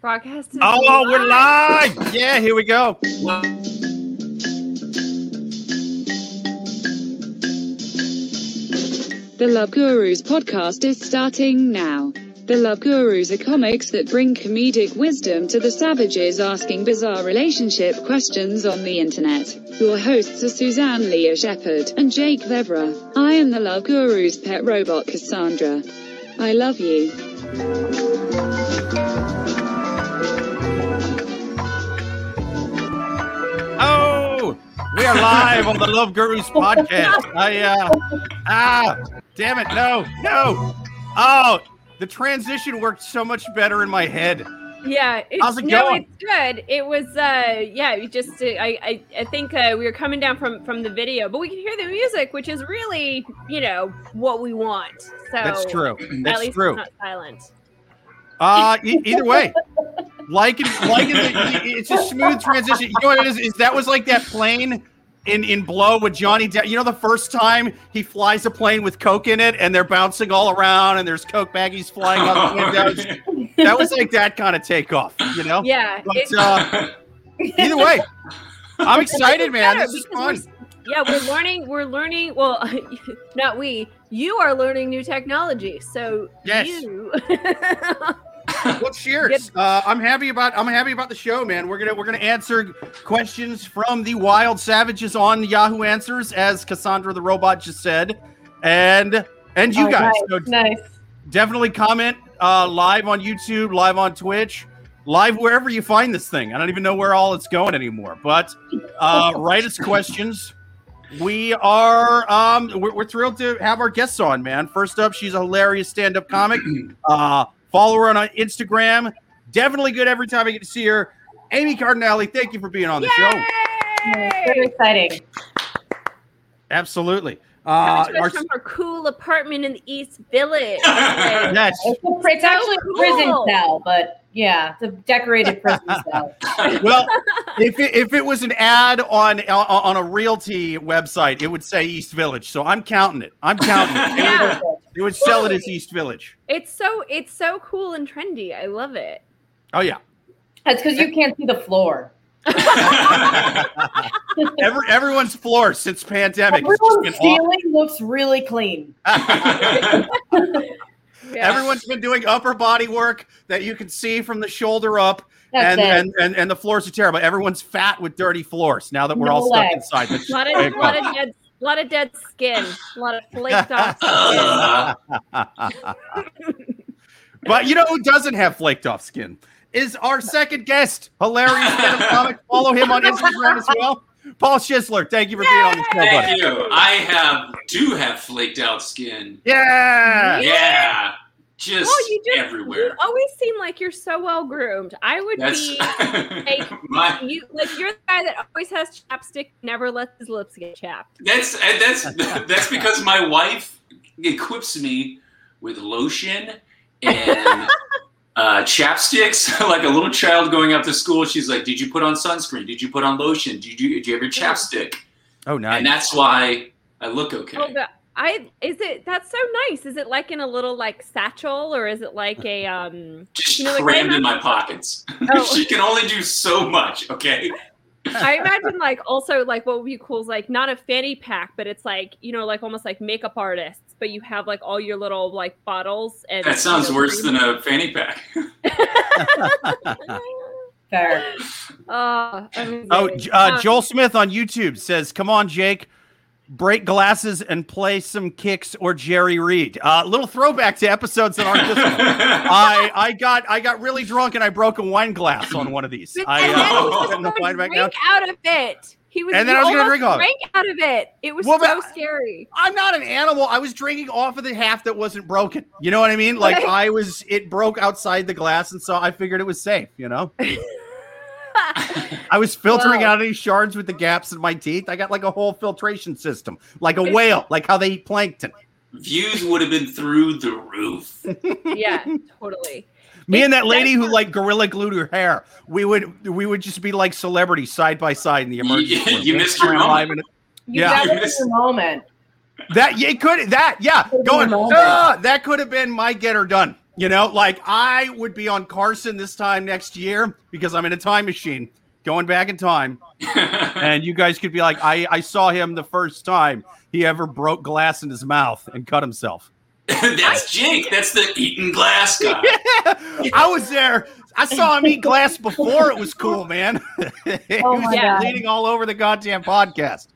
Broadcast. Oh, we're live. Yeah, here we go. The Love Gurus podcast is starting now. The Love Gurus are comics that bring comedic wisdom to the savages asking bizarre relationship questions on the internet. Your hosts are Suzanne Lea Shepherd and Jake Vevera. I am the Love Gurus' pet robot Cassandra. I love you. Oh, we are live on the Love Gurus podcast. Damn it. No. Oh. The transition worked so much better in my head. Yeah. How's it going? It's good. It was, I think we were coming down from the video, but we can hear the music, which is really, what we want. So that's true. At least it's not silent. Either way. It's a smooth transition. You know what it is that was like that plane in Blow with Johnny Depp, the first time he flies a plane with coke in it and they're bouncing all around and there's coke baggies flying up. That was like that kind of takeoff, Yeah. But either way, I'm excited, man. This is fun. We're learning. Well, not we. You are learning new technology, so yes. You. Well, cheers. I'm happy about the show, man. We're gonna answer questions from the wild savages on Yahoo Answers, as Cassandra the robot just said, and you guys. Nice. So definitely comment live on YouTube, live on Twitch, live wherever you find this thing. I don't even know where all it's going anymore, but write us questions. We are we're thrilled to have our guests on, man. First up, she's a hilarious stand-up comic. Follow her on Instagram. Definitely good every time I get to see her. Amy Cardinale, thank you for being on the show. It's so exciting. Absolutely. From our cool apartment in the East Village. Yes. It's actually a prison cell, but yeah, it's a decorated prison cell. Well, if it was an ad on a realty website, it would say East Village. So I'm counting it. Yeah. They would sell it as East Village. It's so cool and trendy. I love it. Oh yeah. That's because you can't see the floor. Everyone's floor since pandemic. Everyone's ceiling looks really clean. Yeah. Everyone's been doing upper body work that you can see from the shoulder up. And the floors are terrible. Everyone's fat with dirty floors now that we're all stuck inside. A lot of dead skin, a lot of flaked off skin. But who doesn't have flaked off skin is our second guest, hilarious comic. Follow him on Instagram as well. Paul Schissler, thank you for being on the show, buddy. Thank you. I do have flaked out skin. Yeah. Yeah. Just everywhere. You always seem like you're so well groomed. I would be like you're the guy that always has chapstick, never lets his lips get chapped. That's because my wife equips me with lotion and chapsticks, like a little child going up to school. She's like, "Did you put on sunscreen? Did you put on lotion? Did you have your chapstick?" Oh, nice. And that's why I look okay. Oh, God. That's so nice. Is it like in a little satchel or is it like a crammed in my pockets? Oh. She can only do so much, okay? I imagine what would be cool is not a fanny pack, but it's almost like makeup artists, but you have all your little bottles and that sounds worse than a fanny pack. Fair. Joel Smith on YouTube says, "Come on, Jake. Break glasses and play some Kicks or Jerry Reed." Little throwback to episodes that aren't this one. I got really drunk and I broke a wine glass on one of these. Out of it. I was going to drink off. Drank out of it. It was so scary. I'm not an animal. I was drinking off of the half that wasn't broken. You know what I mean? It broke outside the glass, and so I figured it was safe. I was filtering out any shards with the gaps in my teeth. I got a whole filtration system, like a whale, like how they eat plankton. Views would have been through the roof. Yeah, totally. Me and that lady who gorilla glued her hair, we would just be like celebrities side by side in the emergency room. You missed your moment. Your moment. That could have been my get her done. You know, like I would be on Carson this time next year because I'm in a time machine going back in time. And you guys could be like, I saw him the first time he ever broke glass in his mouth and cut himself. That's Jake. That's the eating glass guy. Yeah. I was there. I saw him eat glass before it was cool, man. He was bleeding all over the goddamn podcast.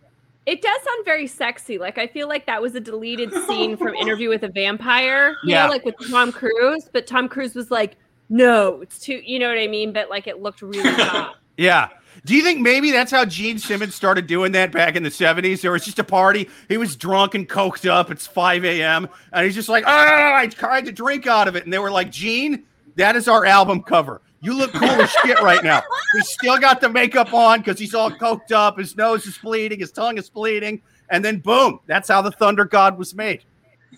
It does sound very sexy. Like, I feel like that was a deleted scene from Interview with a Vampire, you know, like with Tom Cruise. But Tom Cruise was like, no, it's too, you know what I mean? But like, it looked really hot. Yeah. Do you think maybe that's how Gene Simmons started doing that back in the 70s? There was just a party. He was drunk and coked up. It's 5 a.m. And he's just like, oh, I tried to drink out of it. And they were like, Gene, that is our album cover. You look cool as shit right now. He's still got the makeup on because he's all coked up. His nose is bleeding. His tongue is bleeding. And then, boom, that's how the Thunder God was made.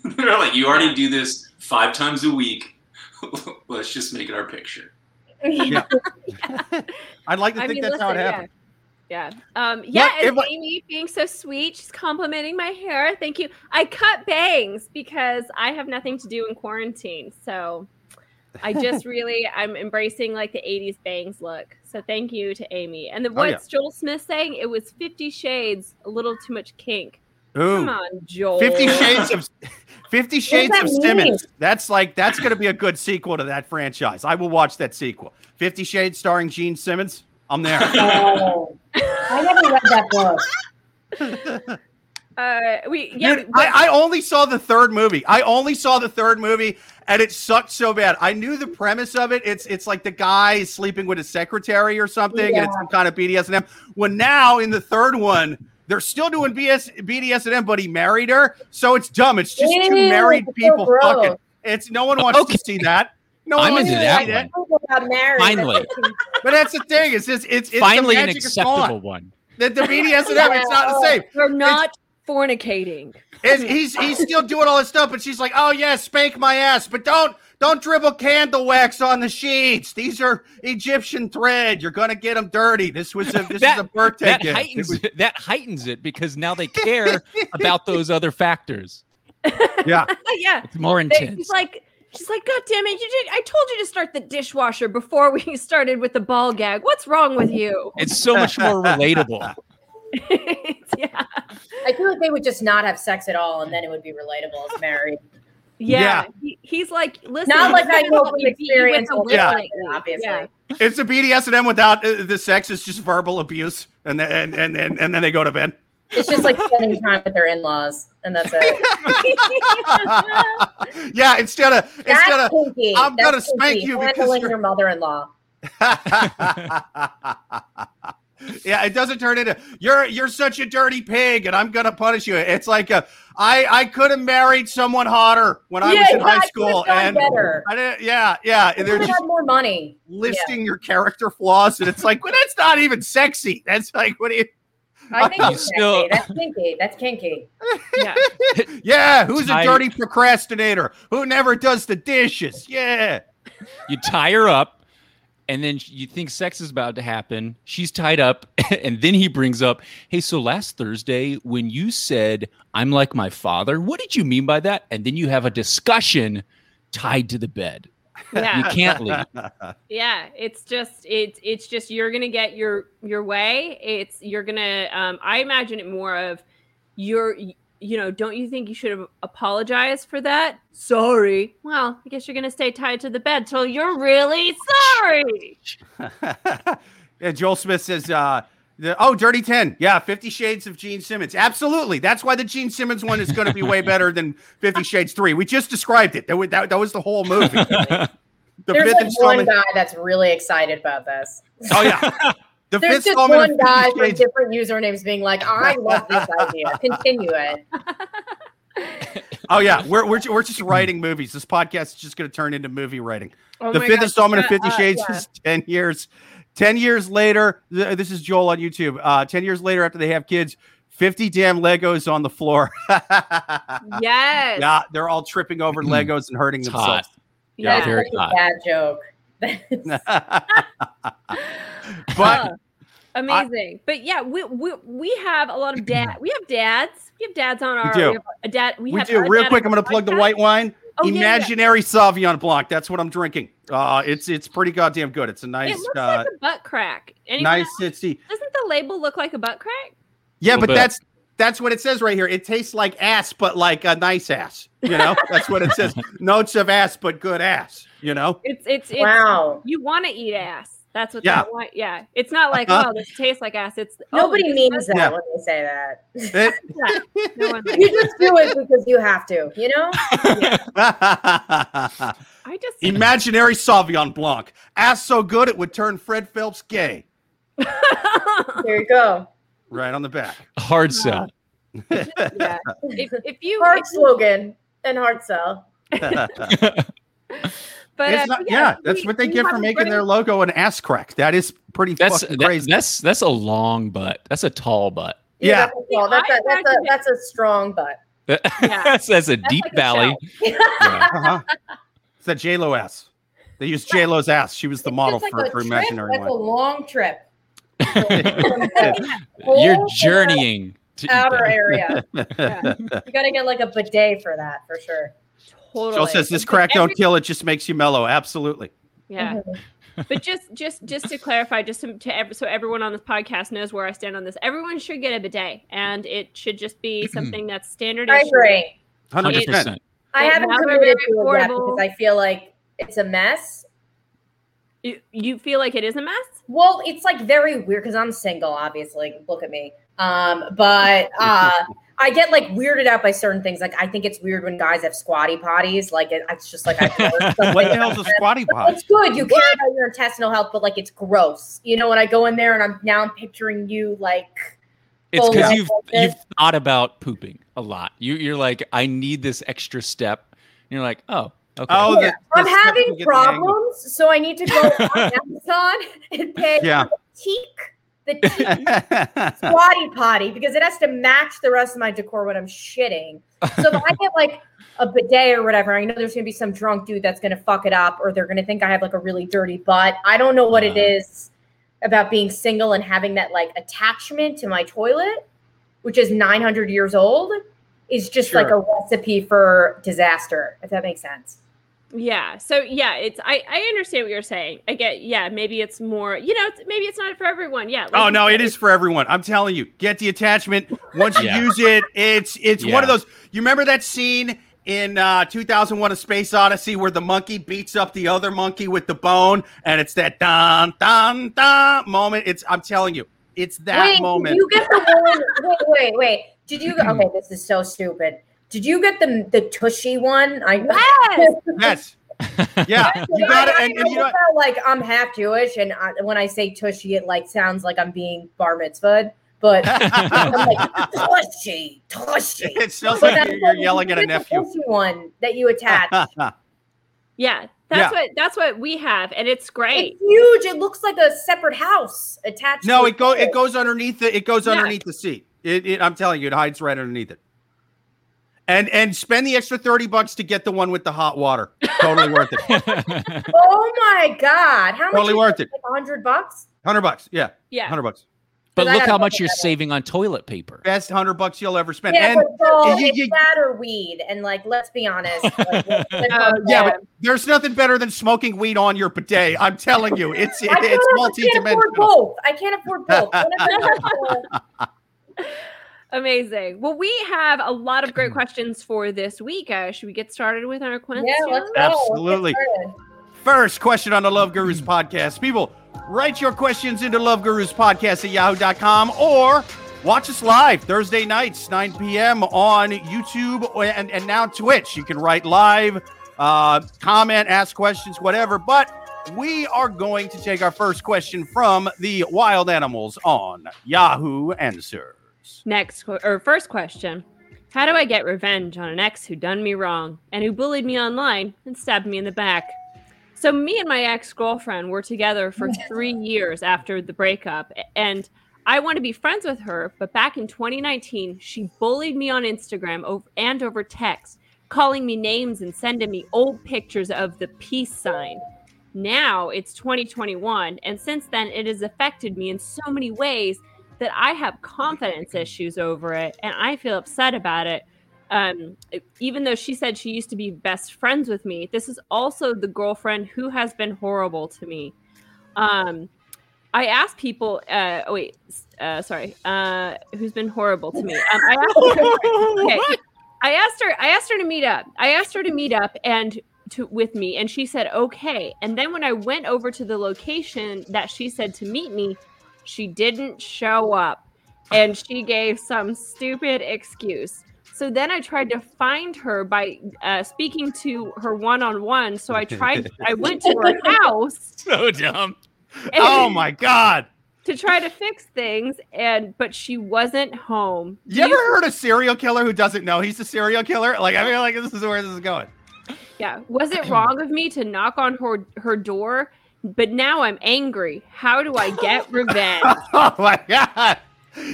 They're like, you already do this 5 times a week. Let's just make it our picture. Yeah. I'd like to think that's how it happened. Yeah. And Amy being so sweet. She's complimenting my hair. Thank you. I cut bangs because I have nothing to do in quarantine. So I just really, I'm embracing like the 80s bangs look. So thank you to Amy. And what's Joel Smith saying? It was 50 Shades, a little too much kink. Ooh. Come on, Joel. 50 Shades of Simmons. That's going to be a good sequel to that franchise. I will watch that sequel. 50 Shades starring Gene Simmons. I'm there. Oh, I never read that book. Dude, I only saw the third movie. And it sucked so bad. I knew the premise of it. It's like the guy sleeping with his secretary or something, and it's some kind of BDSM. When now in the third one, they're still doing BDSM, but he married her. So it's dumb. It's just two married people fucking. It's no one wants to see that. No, I'm into that one. Finally, but that's the thing. It's finally an acceptable one. That the BDSM, it's not the same. We're not fornicating. He's still doing all this stuff, but she's like, oh yeah, spank my ass, but don't dribble candle wax on the sheets. These are Egyptian thread. You're gonna get them dirty. This is a birthday gift. That heightens it because now they care about those other factors. Yeah. It's more intense. She's like, God damn it! I told you to start the dishwasher before we started with the ball gag. What's wrong with you? It's so much more relatable. Yeah, I feel like they would just not have sex at all, and then it would be relatable as married. Yeah. He's like, listen, not like I hope we experience with obviously. Yeah. It's a BDSM without the sex. It's just verbal abuse, and then they go to bed. It's just like spending time with their in-laws, and that's it. Yeah, instead of kinky. I'm gonna spank you because you're your mother-in-law. Yeah, it doesn't turn into you're such a dirty pig, and I'm gonna punish you. It's like I could have married someone hotter when I was in high school, and I didn't. Yeah, and they're just had more money listing your character flaws, and it's like, well, that's not even sexy. That's like, what do you? I think it's kinky. That's kinky. Yeah. Who's a dirty procrastinator? Who never does the dishes? Yeah. You tie her up, and then you think sex is about to happen. She's tied up, and then he brings up, hey, so last Thursday when you said, I'm like my father, what did you mean by that? And then you have a discussion tied to the bed. Yeah. You can't leave. Yeah, it's just you're gonna get your way. It's you're gonna. I imagine it more of don't you think you should have apologized for that? Sorry. Well, I guess you're gonna stay tied to the bed till you're really sorry. Yeah, Joel Smith says, Dirty 10. Yeah, 50 Shades of Gene Simmons. Absolutely. That's why the Gene Simmons one is going to be way better than 50 Shades 3. We just described it. That was the whole movie. There's like one guy that's really excited about this. Oh, yeah. There's just one guy with different usernames being like, I love this idea. Continue it. Oh, yeah. We're just writing movies. This podcast is just going to turn into movie writing. Oh, the fifth installment of 50 Shades is 10 years. 10 years later, this is Joel on YouTube. 10 years later, after they have kids, 50 damn Legos on the floor. Yes. Yeah, they're all tripping over Legos and hurting themselves. Yeah, very hot. Bad joke. But amazing. But yeah, we have a lot of dads. We have dads on our. We do. We have a dad. We do. Real quick, I'm going to plug the white wine. Imaginary Sauvignon Blanc. That's what I'm drinking. It's pretty goddamn good. It's a nice. It looks like a butt crack. Doesn't the label look like a butt crack? Yeah, but that's what it says right here. It tastes like ass, but like a nice ass. You know, that's what it says. Notes of ass, but good ass. You know, it's wow. You want to eat ass. That's what they want. Yeah. It's not like, oh, this tastes like ass. It's nobody means that when they say that. No one likes you just do it because you have to, you know? Yeah. I just Imaginary Sauvignon Blanc. Ass so good it would turn Fred Phelps gay. There you go. Right on the back. Hard sell. Yeah. If you hard slogan and hard sell. But that's what they get for making their logo an ass crack. That is pretty fucking crazy. That's a long butt. That's a tall butt. Yeah. Yeah. That's a strong butt. That's a deep belly. Yeah. Uh-huh. It's a J-Lo ass. They used J-Lo's ass. She was the model for Imaginary One. That's a long trip. You're journeying to outer area. Yeah. You got to get like a bidet for that for sure. Totally. Joel says this crack don't kill, it just makes you mellow. Absolutely. Yeah. Mm-hmm. But just to clarify, so everyone on this podcast knows where I stand on this. Everyone should get a bidet, and it should just be something that's standard. I agree. 100%. I haven't committed to that because I feel like it's a mess. You feel like it is a mess? Well, it's like very weird because I'm single, obviously. Look at me. But I get like weirded out by certain things. Like I think it's weird when guys have squatty potties. Like it's just like what the hell's a squatty potty? It's good. You care about your intestinal health, but like it's gross. You know, when I go in there and I'm picturing you like. It's because you've thought about pooping a lot. You're like, I need this extra step. And you're like, oh. Okay. Oh, yeah. I'm having problems, so I need to go on Amazon and pay the teak squatty potty because it has to match the rest of my decor when I'm shitting. So if I get like a bidet or whatever, I know there's gonna be some drunk dude that's gonna fuck it up, or they're gonna think I have like a really dirty butt. I don't know what it is about being single and having that like attachment to my toilet, which is 900 years old, is just like a recipe for disaster, if that makes sense. Yeah. So it's I understand what you're saying. I get maybe it's more, you know, maybe it's not for everyone. Yeah. Like, oh no, it is for everyone. I'm telling you, get the attachment. Once you use it, it's one of those. You remember that scene in 2001: A Space Odyssey where the monkey beats up the other monkey with the bone, and it's that dun dun dun moment. I'm telling you, it's that moment. You get the one. Wait. Did you? Okay, this is so stupid. Did you get the Tushy one? Yes. Yeah, you got it. And you know, like I'm half Jewish, and when I say Tushy, it like sounds like I'm being bar mitzvahed. But I'm like Tushy. It sounds like you're yelling at a nephew. The Tushy one that you attach. That's what we have, and it's great. It's huge. It looks like a separate house attached. No, it goes underneath the. It goes underneath the seat. I'm telling you, it hides right underneath it. And spend the extra $30 to get the one with the hot water. Totally worth it. Oh my God! How much? Totally worth it. $100. $100. Yeah. Yeah. $100. But look how much you're saving on toilet paper. Best $100 you'll ever spend. Yeah, and it's that or weed. And like, let's be honest. Like, but there's nothing better than smoking weed on your bidet. I'm telling you, it's multi-dimensional. I can't afford both. Amazing. Well, we have a lot of great questions for this week. Should we get started with our questions? Yeah, let's go. Absolutely. Let's first question on the Love Gurus podcast. People, write your questions into loveguruspodcast@yahoo.com or watch us live Thursday nights, 9 p.m. on YouTube and now Twitch. You can write live, comment, ask questions, whatever. But we are going to take our first question from the wild animals on Yahoo Answers. First question. How do I get revenge on an ex who done me wrong and who bullied me online and stabbed me in the back? So me and my ex-girlfriend were together for 3 years after the breakup, and I want to be friends with her, but back in 2019, she bullied me on Instagram and over text, calling me names and sending me old pictures of the peace sign. Now it's 2021, and since then it has affected me in so many ways that I have confidence issues over it, and I feel upset about it. Even though she said she used to be best friends with me, this is also the girlfriend who has been horrible to me. I asked people, who's been horrible to me. I asked her to meet up. I asked her to meet up with me, and she said okay. And then when I went over to the location that she said to meet me, she didn't show up, and she gave some stupid excuse. So then I tried to find her by speaking to her one-on-one. So I went to her house. So dumb. Oh my God. To try to fix things, but she wasn't home. You ever heard a serial killer who doesn't know he's a serial killer? Like, I feel like this is where this is going. Yeah. Was it wrong of me to knock on her door? But now I'm angry. How do I get revenge? Oh my God.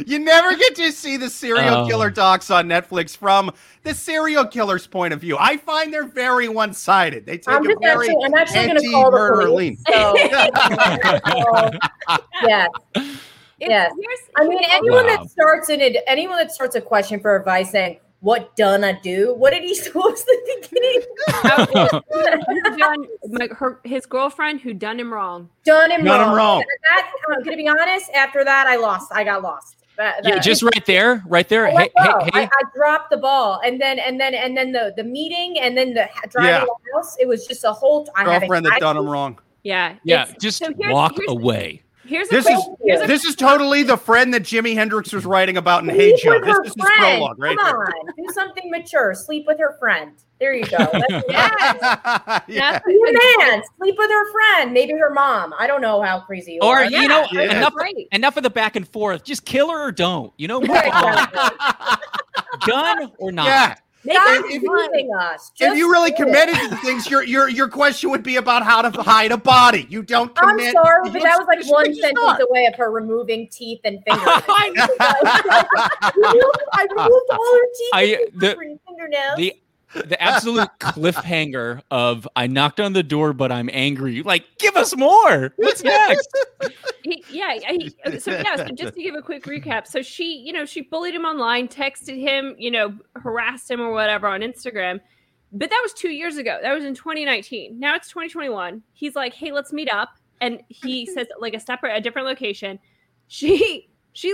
You never get to see the serial killer docs on Netflix from the serial killer's point of view. I find they're very one-sided. They take a very anti-murder lean. So. Yes. Yes. I mean, anyone that starts a question for advice saying, "What done I do? What did he supposed to be his girlfriend who done him wrong. Done him wrong. That, I'm gonna be honest. After that, I got lost. Right there. I dropped the ball, and then the meeting, and then the driving house. It was just a whole girlfriend that done him wrong. Yeah. Yeah. Just walk away. This is totally the friend that Jimi Hendrix was writing about in Hey Joe. This is his prologue, right? Come on, do something mature. Sleep with her friend. There you go. Man, sleep with her friend. Maybe her mom. I don't know how crazy. Enough of the back and forth. Just kill her or don't. You know, gun or not. Yeah. If you really committed to the things, your question would be about how to hide a body. You don't commit. I'm sorry, but that was like one sentence away of her removing teeth and fingers. I removed all her teeth and fingernails. The absolute cliffhanger of I knocked on the door, but I'm angry. Like, give us more. What's next? So just to give a quick recap. So she, she bullied him online, texted him, harassed him or whatever on Instagram. But that was 2 years ago. That was in 2019. Now it's 2021. He's like, hey, let's meet up. And he says like a different location. She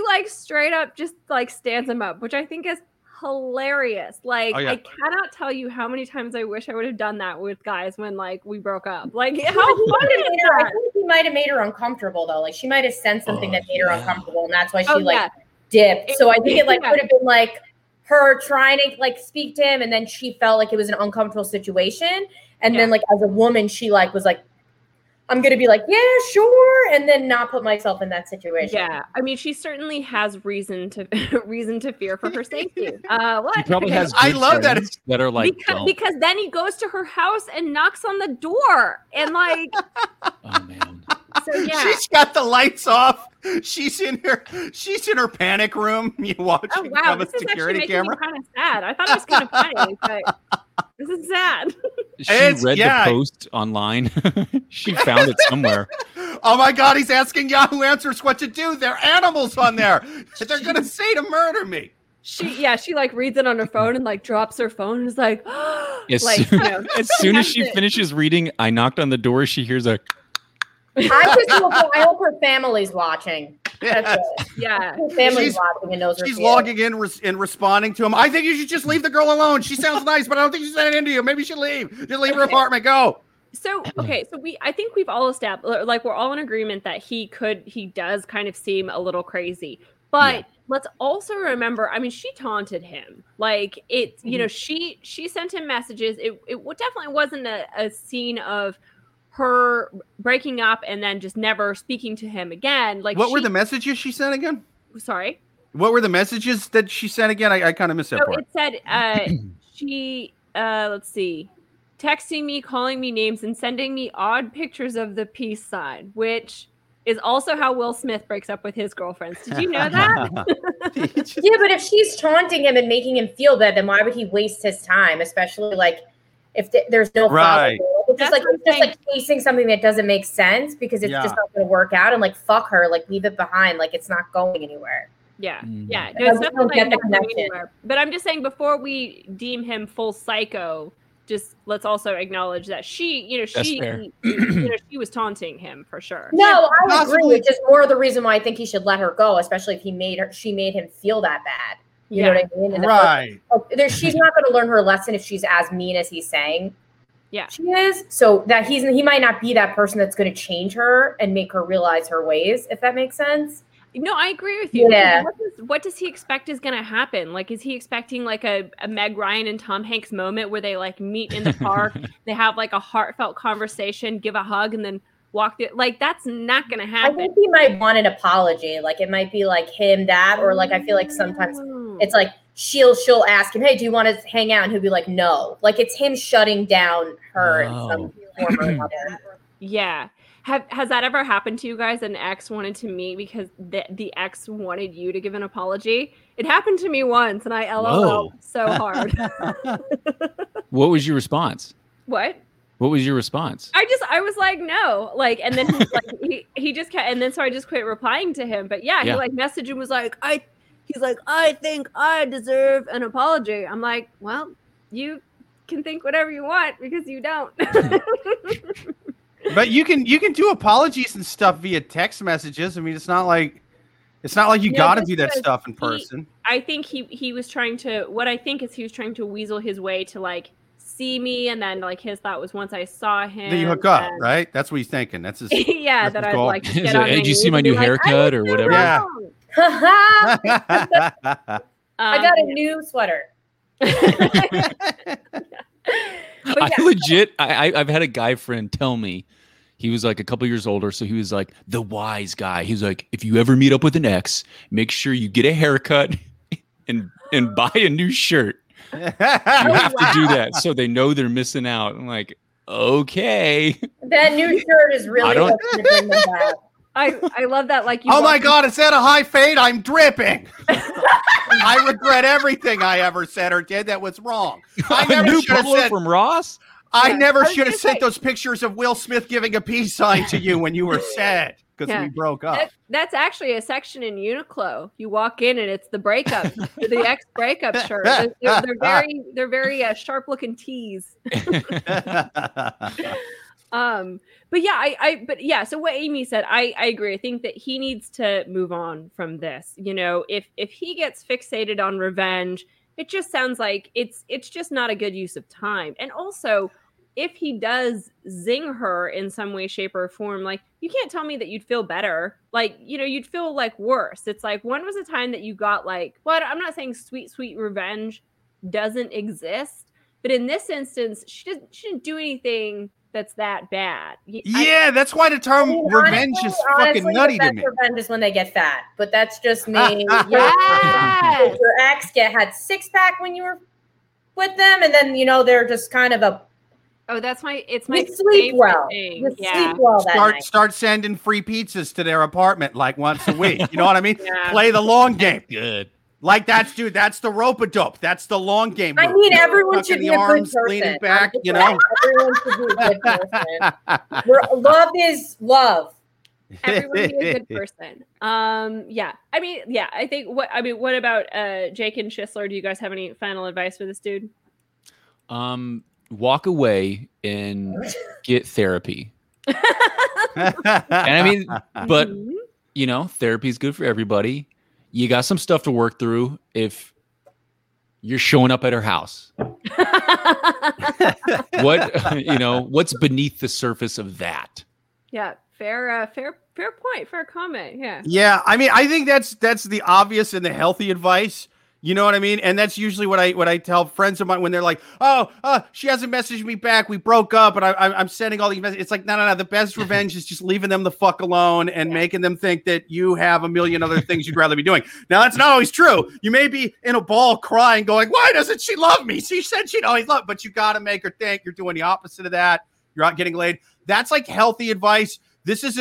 like straight up just like stands him up, which I think is hilarious. Like, I cannot tell you how many times I wish I would have done that with guys when like we broke up. Like, how funny is that? I think he might have made her uncomfortable though. Like, she might have sensed something that made her uncomfortable, and that's why she dipped. So I think it would have been like her trying to like speak to him, and then she felt like it was an uncomfortable situation, and then like as a woman she like was like, I'm going to be like, yeah, sure, and then not put myself in that situation. Yeah, I mean, she certainly has reason to fear for her safety. She probably has. I love that. It's better like because then he goes to her house and knocks on the door and like. Oh man. So, yeah. She's got the lights off. She's in her panic room. You watch from a security camera. Kind of sad. I thought it was kind of funny, but. This is sad. She read the post online. She found it somewhere. Oh my God, he's asking Yahoo Answers what to do. There are animals on there. They're going to say to murder me. She like reads it on her phone and like drops her phone and is like, as soon as she finishes reading, I knocked on the door, she hears a. I hope her family's watching. Family's watching and knows. She's logging in and responding to him. I think you should just leave the girl alone. She sounds nice, but I don't think she's that into you. Maybe you should leave. Just leave her apartment. Go. So I think we've all established, like, we're all in agreement that he does kind of seem a little crazy, but. Let's also remember, I mean, she taunted him. Like, it, she sent him messages. It definitely wasn't a scene of her breaking up and then just never speaking to him again. Like, what were the messages she sent again? Sorry? What were the messages that she sent again? I kind of missed that part. It said texting me, calling me names, and sending me odd pictures of the peace sign, which is also how Will Smith breaks up with his girlfriends. Did you know that? Yeah, but if she's taunting him and making him feel bad, then why would he waste his time, especially like if there's no follow-up? It's just like chasing something that doesn't make sense because it's just not going to work out, and like fuck her, like leave it behind, like it's not going anywhere. Yeah. Mm-hmm. Yeah. No, it's nothing like that anywhere. But I'm just saying, before we deem him full psycho, just let's also acknowledge that she was taunting him for sure. No, I agree. Just more of the reason why I think he should let her go, especially if she made him feel that bad. You know what I mean? And right. She's not going to learn her lesson if she's as mean as he's saying. Yeah, she is. So that he might not be that person that's going to change her and make her realize her ways, if that makes sense. No, I agree with you. Yeah. What does he expect is going to happen? Like, is he expecting like a Meg Ryan and Tom Hanks moment where they like meet in the park, they have like a heartfelt conversation, give a hug, and then walk through? Like, that's not going to happen. I think he might want an apology. Like, it might be like him that, or like I feel like sometimes it's like she'll ask him, hey, do you want to hang out? And he'll be like, no. Like, it's him shutting down her in some form or another. Yeah. Has that ever happened to you guys? An ex wanted to meet because the ex wanted you to give an apology? It happened to me once, and I LOL so hard. What was your response? What was your response? I was like, no. Like, and then he's like, he just kept, and then so I just quit replying to him. But yeah, he like messaged and was like, he's like, I think I deserve an apology. I'm like, well, you can think whatever you want because you don't. But you can do apologies and stuff via text messages. I mean, it's not like you got to do that stuff in person. I think he was trying to. What I think is he was trying to weasel his way to like see me, and then like his thought was once I saw him, then you hook up, right? That's what he's thinking. That's his yeah. That I'd goal. Like. To get on did you see my new haircut or whatever? Yeah. I got a new sweater. But yeah. I've had a guy friend tell me, he was like a couple years older, so he was like the wise guy. He was like, if you ever meet up with an ex, make sure you get a haircut and buy a new shirt. You have to do that so they know they're missing out. I'm like, okay. That new shirt is really I love that. Like, oh my God, is that a high fade? I'm dripping. I regret everything I ever said or did that was wrong. I never should have said from Ross. I never should have sent those pictures of Will Smith giving a peace sign to you when you were sad because we broke up. That's actually a section in Uniqlo. You walk in and it's the breakup, the ex breakup shirt. They're very sharp looking tees. But yeah, so what Amy said, I agree. I think that he needs to move on from this. You know, if he gets fixated on revenge, it just sounds like it's just not a good use of time. And also, if he does zing her in some way, shape, or form, like, you can't tell me that you'd feel better. Like, you know, you'd feel like worse. It's like, when was the time that you got like, well, I'm not saying sweet revenge doesn't exist, but in this instance, she didn't do anything that's that bad. That's why the term revenge is fucking nutty to me. Revenge is when they get fat, but that's just me. Yes. Your ex had six pack when you were with them, and then you know they're just kind of a. Oh, that's my. It's my. You sleep well. Thing. You sleep well that night. Start sending free pizzas to their apartment like once a week. You know what I mean? Yeah. Play the long game. Good. Like that's the rope-a-dope. That's the long game. I mean, everyone should be a good person. Leaning back, you know. Everyone should be a good person. Love is love. Everyone be a good person. I mean, I think. What about Jake and Schissler? Do you guys have any final advice for this dude? Walk away and get therapy. And I mean, but you know, therapy is good for everybody. You got some stuff to work through if you're showing up at her house. What's beneath the surface of that? Yeah, fair point, fair comment. Yeah. Yeah, I mean, I think that's the obvious and the healthy advice. You know what I mean? And that's usually what I tell friends of mine when they're like, she hasn't messaged me back. We broke up, and I'm sending all these messages. It's like, no. The best revenge is just leaving them the fuck alone and making them think that you have a million other things you'd rather be doing. Now, that's not always true. You may be in a ball crying going, why doesn't she love me? She said she'd always love, but you got to make her think you're doing the opposite of that. You're out getting laid. That's like healthy advice. This is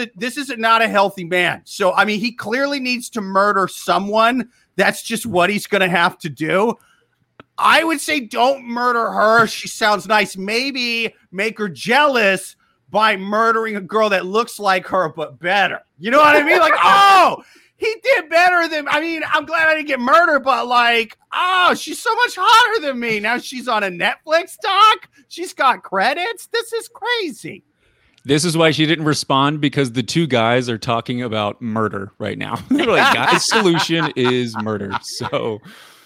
not a healthy man. So, I mean, he clearly needs to murder someone. That's just what he's going to have to do. I would say don't murder her. She sounds nice. Maybe make her jealous by murdering a girl that looks like her but better. You know what I mean? Like, oh, He did better than, I mean, I'm glad I didn't get murdered, but like, oh, she's so much hotter than me. Now she's on a Netflix doc. She's got credits. This is crazy. This is why she didn't respond, because the two guys are talking about murder right now. They're like, guys, solution is murder. So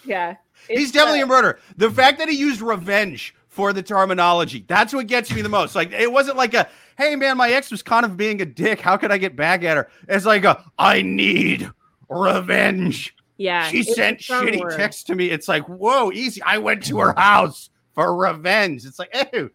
yeah, he's definitely a murderer. The fact that he used revenge for the terminology, that's what gets me the most. Like, it wasn't like a, hey, man, my ex was kind of being a dick. How could I get back at her? It's like, I need revenge. Yeah. She sent shitty texts to me. It's like, whoa, easy. I went to her house for revenge. It's like, ew.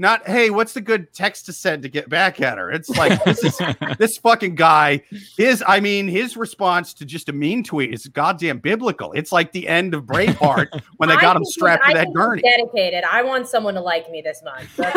Not, hey, what's the good text to send to get back at her? It's like, this is this fucking guy is, I mean, his response to just a mean tweet is goddamn biblical. It's like the end of Braveheart when they got him strapped to that gurney. Dedicated. I want someone to like me this month. That's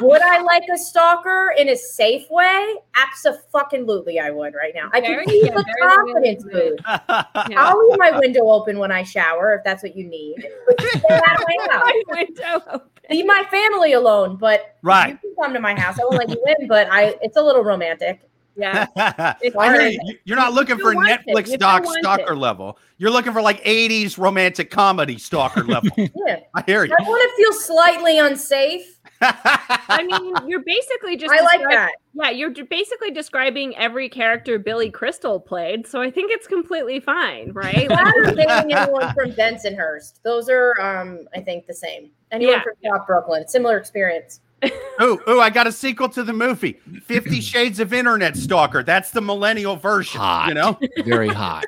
would I like a stalker in a safe way? Abso-fucking-lutely I would right now. I can feel the confidence mood. I'll leave my window open when I shower if that's what you need. Stay out of my window. Leave my family alone, but right. You can come to my house. I won't let you in, but it's a little romantic. Yeah. You're not looking for Netflix stalker level. You're looking for like 80s romantic comedy stalker level. Yeah. I hear you. I want to feel slightly unsafe. I mean, you're basically just like that. Yeah, you're basically describing every character Billy Crystal played, so I think it's completely fine, right? I'm thinking anyone from Bensonhurst. Those are, I think, the same. Anyone from South Brooklyn, similar experience. Oh, I got a sequel to the movie, 50 Shades of Internet Stalker. That's the millennial version, hot. You know? Very hot.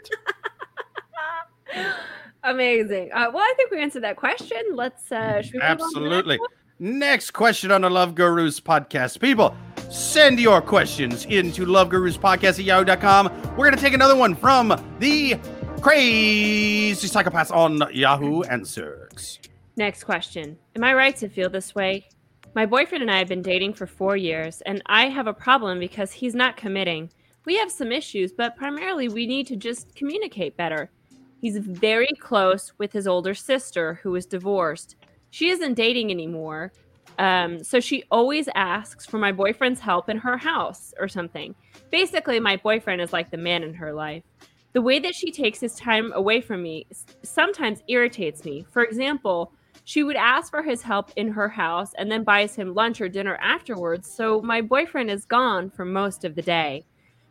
Amazing. Well, I think we answered that question. Let's should we absolutely. Next question on the Love Gurus podcast. People, send your questions into loveguruspodcast@yahoo.com. We're going to take another one from the crazy psychopaths on Yahoo Answers. Next question. Am I right to feel this way? My boyfriend and I have been dating for 4 years, and I have a problem because he's not committing. We have some issues, but primarily we need to just communicate better. He's very close with his older sister, who is divorced. She isn't dating anymore, so she always asks for my boyfriend's help in her house or something. Basically, my boyfriend is like the man in her life. The way that she takes his time away from me sometimes irritates me. For example, she would ask for his help in her house and then buys him lunch or dinner afterwards, so my boyfriend is gone for most of the day.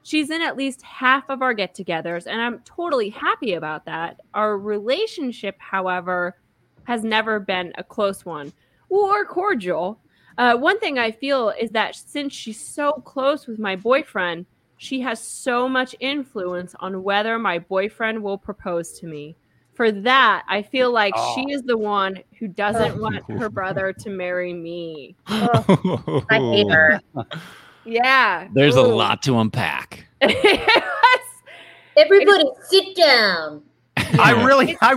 She's in at least half of our get-togethers, and I'm totally happy about that. Our relationship, however, has never been a close one or cordial. One thing I feel is that since she's so close with my boyfriend, she has so much influence on whether my boyfriend will propose to me. For that, I feel like she is the one who doesn't want her brother to marry me. Oh, I hate her. Yeah. There's a lot to unpack. Yes. Everybody sit down. I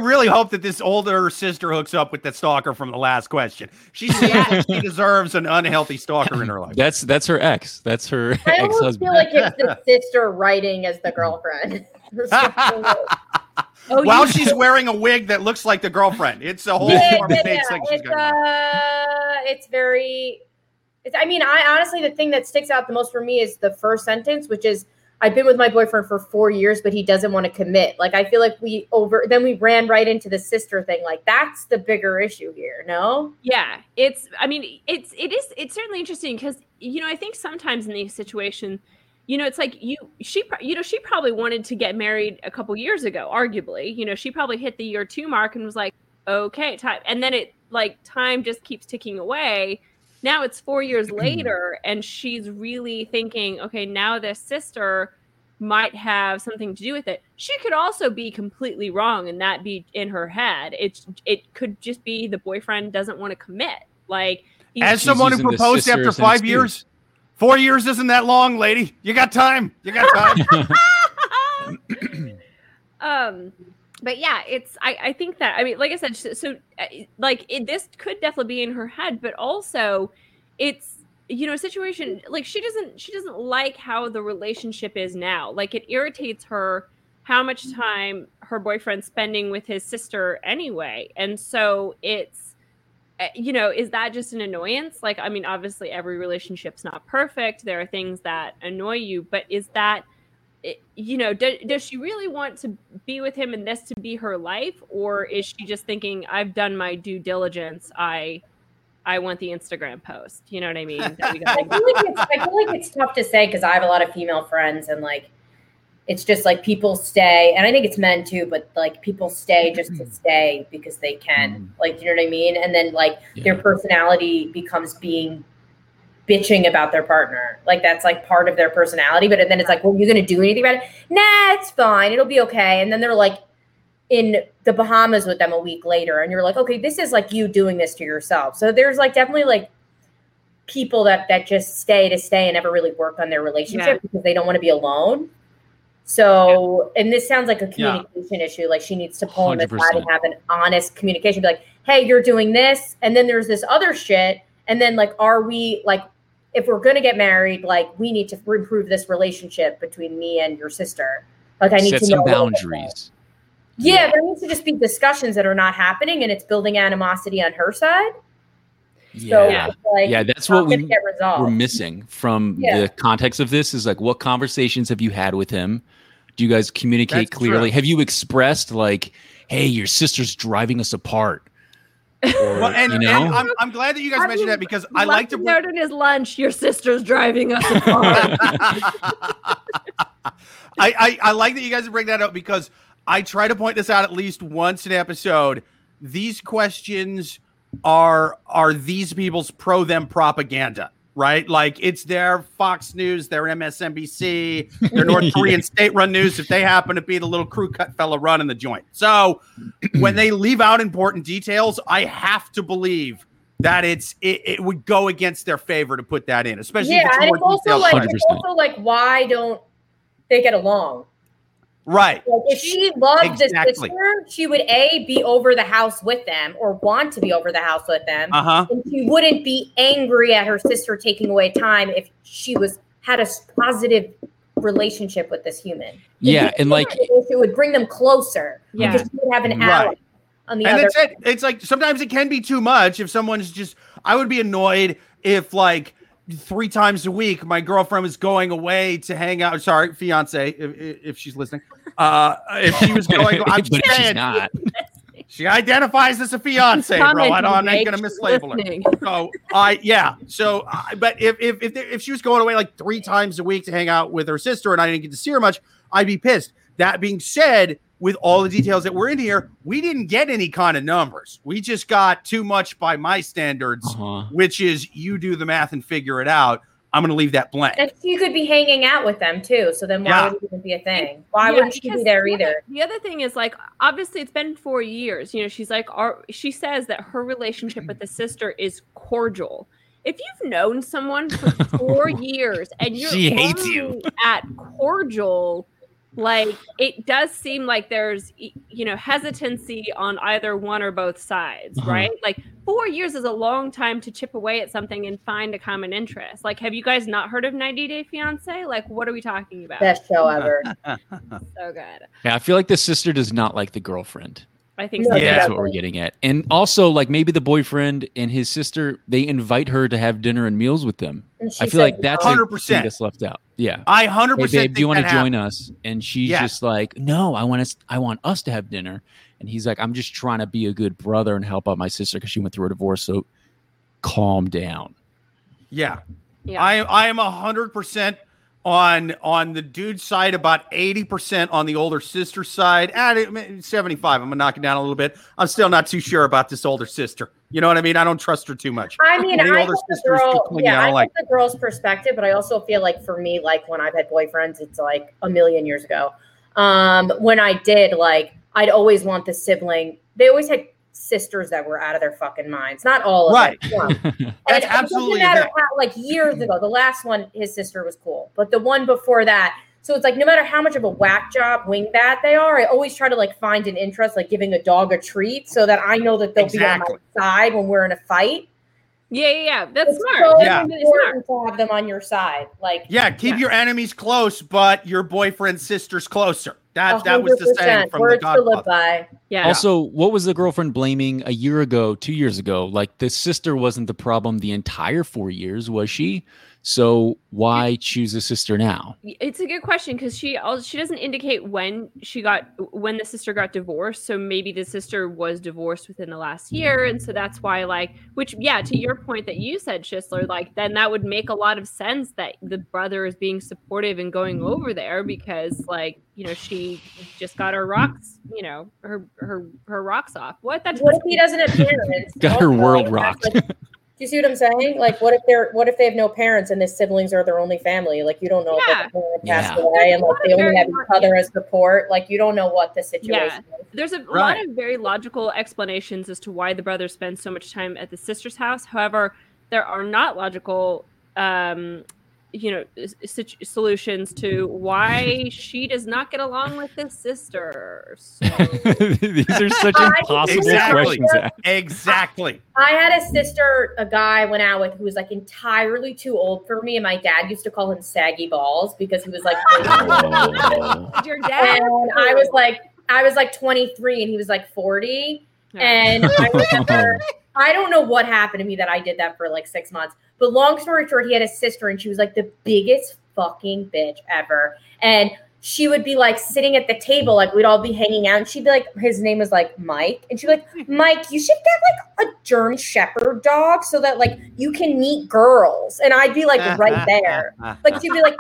really hope that this older sister hooks up with that stalker from the last question. She says she deserves an unhealthy stalker in her life. That's her ex. That's her ex-husband. I feel like it's the sister writing as the girlfriend. While she's wearing a wig that looks like the girlfriend. It's a whole form of fake sex. Honestly, the thing that sticks out the most for me is the first sentence, which is, I've been with my boyfriend for 4 years, but he doesn't want to commit. Like, I feel like we ran right into the sister thing. Like, that's the bigger issue here. No? Yeah. It's certainly interesting because, you know, I think sometimes in these situations, you know, it's like she probably wanted to get married a couple years ago, arguably, you know, she probably hit the year 2 mark and was like, okay, time. And then time just keeps ticking away. Now it's 4 years later, and she's really thinking, okay, now this sister might have something to do with it. She could also be completely wrong and that be in her head. It could just be the boyfriend doesn't want to commit. Like, as someone who proposed after 5 years, 4 years isn't that long, lady. You got time. But yeah, I think that, I mean, like I said, so like this could definitely be in her head, but also it's, you know, a situation like she doesn't like how the relationship is now. Like, it irritates her how much time her boyfriend's spending with his sister anyway. And so it's, you know, is that just an annoyance? Like, I mean, obviously every relationship's not perfect. There are things that annoy you, but is that you know, does she really want to be with him and this to be her life? Or is she just thinking, I've done my due diligence. I want the Instagram post. You know what I mean? I feel like it's tough to say because I have a lot of female friends and like, it's just like people stay, and I think it's men too, but like people stay just to stay because they can, like, you know what I mean? And then like their personality becomes being bitching about their partner. Like that's like part of their personality. But then it's like, well, you're going to do anything about it? Nah, it's fine. It'll be okay. And then they're like in the Bahamas with them a week later. And you're like, okay, this is like you doing this to yourself. So there's like definitely like people that just stay to stay and never really work on their relationship because they don't want to be alone. So, and this sounds like a communication issue. Like she needs to pull him aside and have an honest communication. Be like, hey, you're doing this. And then there's this other shit. And then like, are we like, if we're going to get married, like we need to improve this relationship between me and your sister. Like I need to know boundaries. Yeah. There needs to just be discussions that are not happening and it's building animosity on her side. Yeah. So like, that's what we're missing from the context of this is like, what conversations have you had with him? Do you guys communicate clearly? True. Have you expressed like, hey, your sister's driving us apart? Well, and I'm glad that you guys mentioned that because I like to put in his lunch. Your sister's driving us apart. I like that you guys bring that up because I try to point this out at least once an episode. These questions are these people's pro them propaganda, right? Like it's their Fox News, their MSNBC, their North Korean state-run news if they happen to be the little crew cut fella running the joint. So when they leave out important details, I have to believe that it would go against their favor to put that in, especially if it's more detailed. Like, it's also like, why don't they get along? Right. Like if she loved this sister, she would be over the house with them or want to be over the house with them. And she wouldn't be angry at her sister taking away time if she had a positive relationship with this human. And like it would bring them closer. Because she would have an ally on the other. And that's it. It's like sometimes it can be too much if someone's just. I would be annoyed if like 3 times a week my girlfriend was going away to hang out. Sorry, fiance, if she's listening. If she was going, I'm just saying, she identifies as a fiance, bro. I'm not gonna mislabel her. So, but if she was going away like 3 times a week to hang out with her sister and I didn't get to see her much, I'd be pissed. That being said, with all the details that were in here, we didn't get any kind of numbers. We just got too much by my standards, which is you do the math and figure it out. I'm going to leave that blank. And you could be hanging out with them too. So then why would it even be a thing? Why wouldn't she be there either? The other thing is like, obviously it's been 4 years. You know, she's like, she says that her relationship with the sister is cordial. If you've known someone for 4 years and she hates you at cordial, like it does seem like there's, you know, hesitancy on either one or both sides, right? Like 4 years is a long time to chip away at something and find a common interest. Like, have you guys not heard of 90 Day Fiance? Like, what are we talking about? Best show ever. So good. Yeah, I feel like the sister does not like the girlfriend. I think so. Yeah, that's what we're getting at. And also, like, maybe the boyfriend and his sister, they invite her to have dinner and meals with them. I feel like that's 100% that's left out. Yeah, I 100%. Hey, babe, do you want to join us? And she's just like, no, I want us to have dinner. And he's like, I'm just trying to be a good brother and help out my sister because she went through a divorce. So calm down. Yeah. I am 100%. On the dude side, about 80% on the older sister side, 75. I'm gonna knock it down a little bit. I'm still not too sure about this older sister. You know what I mean? I don't trust her too much. I mean, I get the girl's perspective, but I also feel like for me, like when I've had boyfriends, it's like a million years ago. When I did, like I'd always want the sibling. They always had sisters that were out of their fucking minds. Not all of them. And that's absolutely no matter how, like years ago, the last one, his sister was cool, but the one before that. So it's like, no matter how much of a whack job wingbat they are, I always try to like find an interest, like giving a dog a treat so that I know that they'll be on my side when we're in a fight. Yeah. That's smart. So important to have them on your side. Like, keep your enemies close, but your boyfriend's sister's closer. That was the saying from The Godfather. Yeah. Also, what was the girlfriend blaming a year ago, 2 years ago? Like, the sister wasn't the problem the entire 4 years, was she? So why choose a sister now? It's a good question, because she doesn't indicate when the sister got divorced. So maybe the sister was divorced within the last year. And so that's why, like, which, yeah, to your point that you said, Schissler, like, then that would make a lot of sense that the brother is being supportive and going over there, because, like, you know, she just got her rocks, you know, her rocks off. What if he doesn't have parents? Got her world rocked. Like, do you see what I'm saying? Like, what if they have no parents and the siblings are their only family? Like, you don't know if they're passed away, and like they only have each other as support. Like, you don't know what the situation is. There's a lot of very logical explanations as to why the brother spends so much time at the sister's house. However, there are not logical solutions to why she does not get along with this sister. So. These are such impossible questions. Exactly. I had a sister, a guy I went out with, who was like entirely too old for me, and my dad used to call him Saggy Balls because he was like, "Your dad." And I was like 23, and he was like 40, and I remember. I don't know what happened to me that I did that for like 6 months. But long story short, he had a sister, and she was like the biggest fucking bitch ever. And she would be like sitting at the table, like we'd all be hanging out, and she'd be like, his name was like Mike. And she'd be like, Mike, you should get like a German Shepherd dog so that like you can meet girls. And I'd be like right there. Like she'd be like,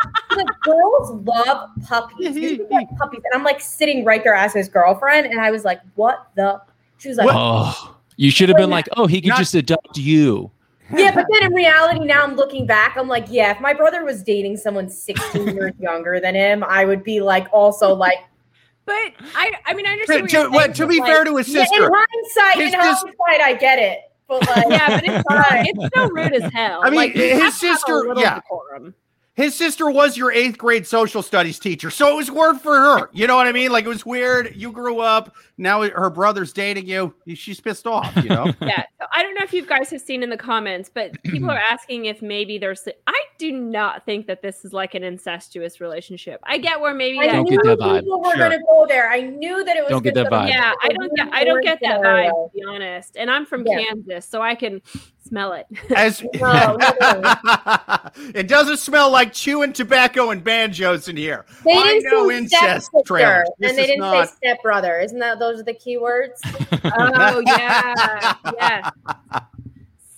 girls love puppies. You should get puppies. And I'm like sitting right there as his girlfriend. And I was like, what the? She was like, oh. You should have been like, oh, he could just adopt you. Yeah, but then in reality, now I'm looking back, I'm like, yeah, if my brother was dating someone 16 years younger than him, I would be like, also like. But I mean, I understand. To be fair to his sister, in hindsight, I get it. But like, yeah, but it's so rude as hell. I mean, like, his sister, decorum. His sister was your 8th grade social studies teacher, so it was weird for her. You know what I mean? Like, it was weird. You grew up. Now her brother's dating you. She's pissed off, you know? Yeah. So I don't know if you guys have seen in the comments, but people are asking if maybe there's... I do not think that this is like an incestuous relationship. I get where maybe... I knew people were going to go there. I knew that it was... Don't get that vibe. Yeah, I don't get that vibe, to be honest. And I'm from Kansas, so I can... smell it. It doesn't smell like chewing tobacco and banjos in here. They didn't say incest trailers. And they didn't say stepbrother. Isn't that those are the key words? Oh yeah. Yeah.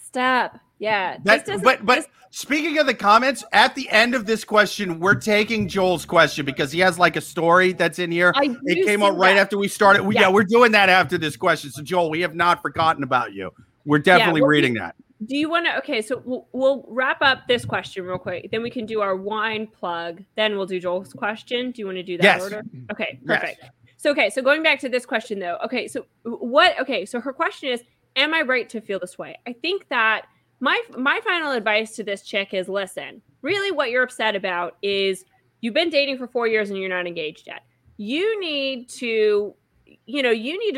Step. Yeah. But speaking of the comments, at the end of this question, we're taking Joel's question because he has like a story that's in here. It came out right after we started. Yeah, we're doing that after this question. So Joel, we have not forgotten about you. We're definitely reading that. Do you want to? Okay, so we'll wrap up this question real quick. Then we can do our wine plug. Then we'll do Joel's question. Do you want to do that order? Okay, perfect. Yes. So, so going back to this question, though. Okay, so what? Okay, so her question is, am I right to feel this way? I think that my final advice to this chick is, listen, really what you're upset about is you've been dating for 4 years and you're not engaged yet. You need to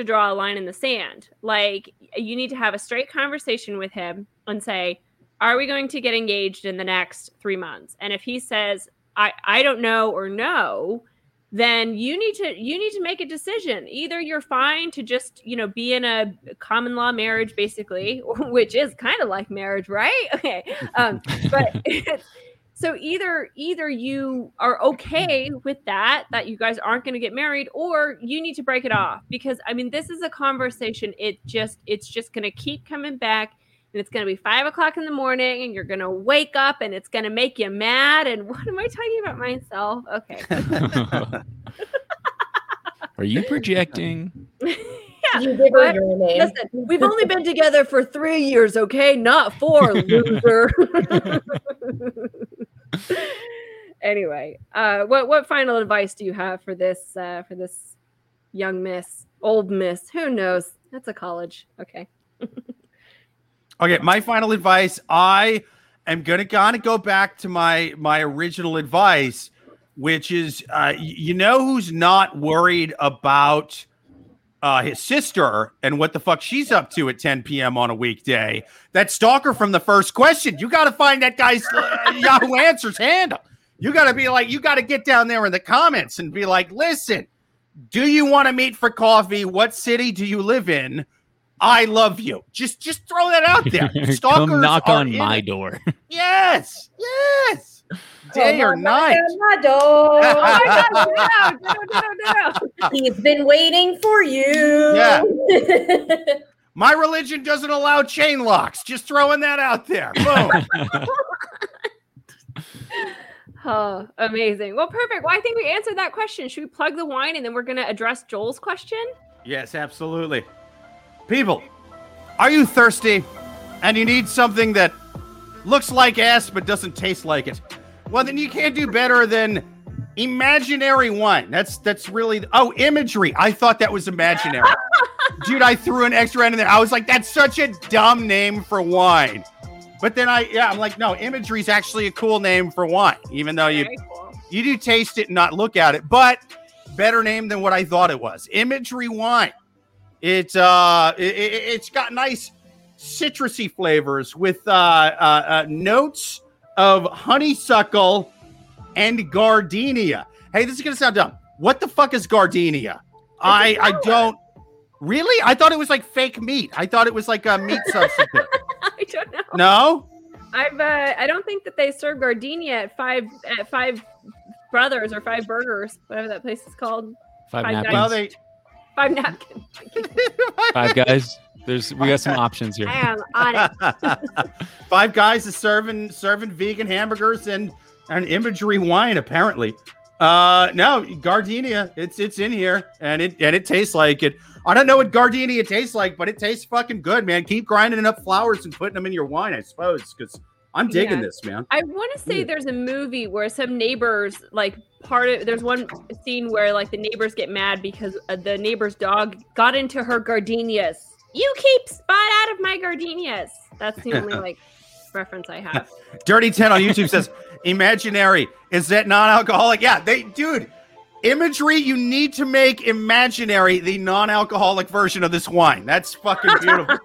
draw a line in the sand. Like, you need to have a straight conversation with him and say, are we going to get engaged in the next 3 months? And if he says, I don't know or no, then you need to make a decision. Either you're fine to just, you know, be in a common law marriage, basically, which is kind of like marriage, right? Okay. But so either you are okay with that you guys aren't going to get married, or you need to break it off, because I mean, this is a conversation. It's just going to keep coming back, and it's going to be 5:00 in the morning, and you're going to wake up, and it's going to make you mad. And what am I talking about myself? Okay. Are you projecting? Listen, we've only been together for 3 years, okay? Not 4, loser. Anyway, what final advice do you have for this young miss, old miss? Who knows? That's a college. Okay. Okay, my final advice. I am gonna go back to my original advice, which is, you know who's not worried about his sister and what the fuck she's up to at 10 p.m. on a weekday? That stalker from the first question. You got to find that guy's Yahoo Answers handle. You got to be like, you got to get down there in the comments and be like, listen, do you want to meet for coffee? What city do you live in? I love you. Just throw that out there. Stalkers come knock on my door. Yes. Yes. Day or night. My door. Oh my God, no. He's been waiting for you. Yeah. My religion doesn't allow chain locks. Just throwing that out there. Boom. Oh, amazing. Well, perfect. Well, I think we answered that question. Should we plug the wine and then we're going to address Joel's question? Yes, absolutely. People, are you thirsty and you need something that looks like ass but doesn't taste like it? Well, then you can't do better than imaginary wine. That's really... Oh, Imagery. I thought that was imaginary. Dude, I threw an extra end in there. I was like, that's such a dumb name for wine. But then I'm like, no, Imagery is actually a cool name for wine, even though you do taste it and not look at it. But better name than what I thought it was. Imagery wine. It's got nice citrusy flavors with notes of honeysuckle and gardenia. Hey, this is going to sound dumb. What the fuck is gardenia? I don't... Really? I thought it was like fake meat. I thought it was like a meat substitute. I don't know. No? I don't think that they serve gardenia at Five Brothers or Five Burgers, whatever that place is called. Five Napkins. Five napkins. Five Guys. We got some options here. I am on it. Five Guys is serving vegan hamburgers and Imagery wine, apparently. No, gardenia. It's in here, and it tastes like it. I don't know what gardenia tastes like, but it tastes fucking good, man. Keep grinding up flowers and putting them in your wine, I suppose, because I'm digging this, man. I want to say there's a movie where some neighbors, like, there's one scene where, like, the neighbors get mad because the neighbor's dog got into her gardenias. You keep Spot out of my gardenias. That's the only, like, reference I have. Dirty 10 on YouTube says, imaginary. Is that non-alcoholic? Yeah, dude, Imagery, you need to make Imaginary the non-alcoholic version of this wine. That's fucking beautiful.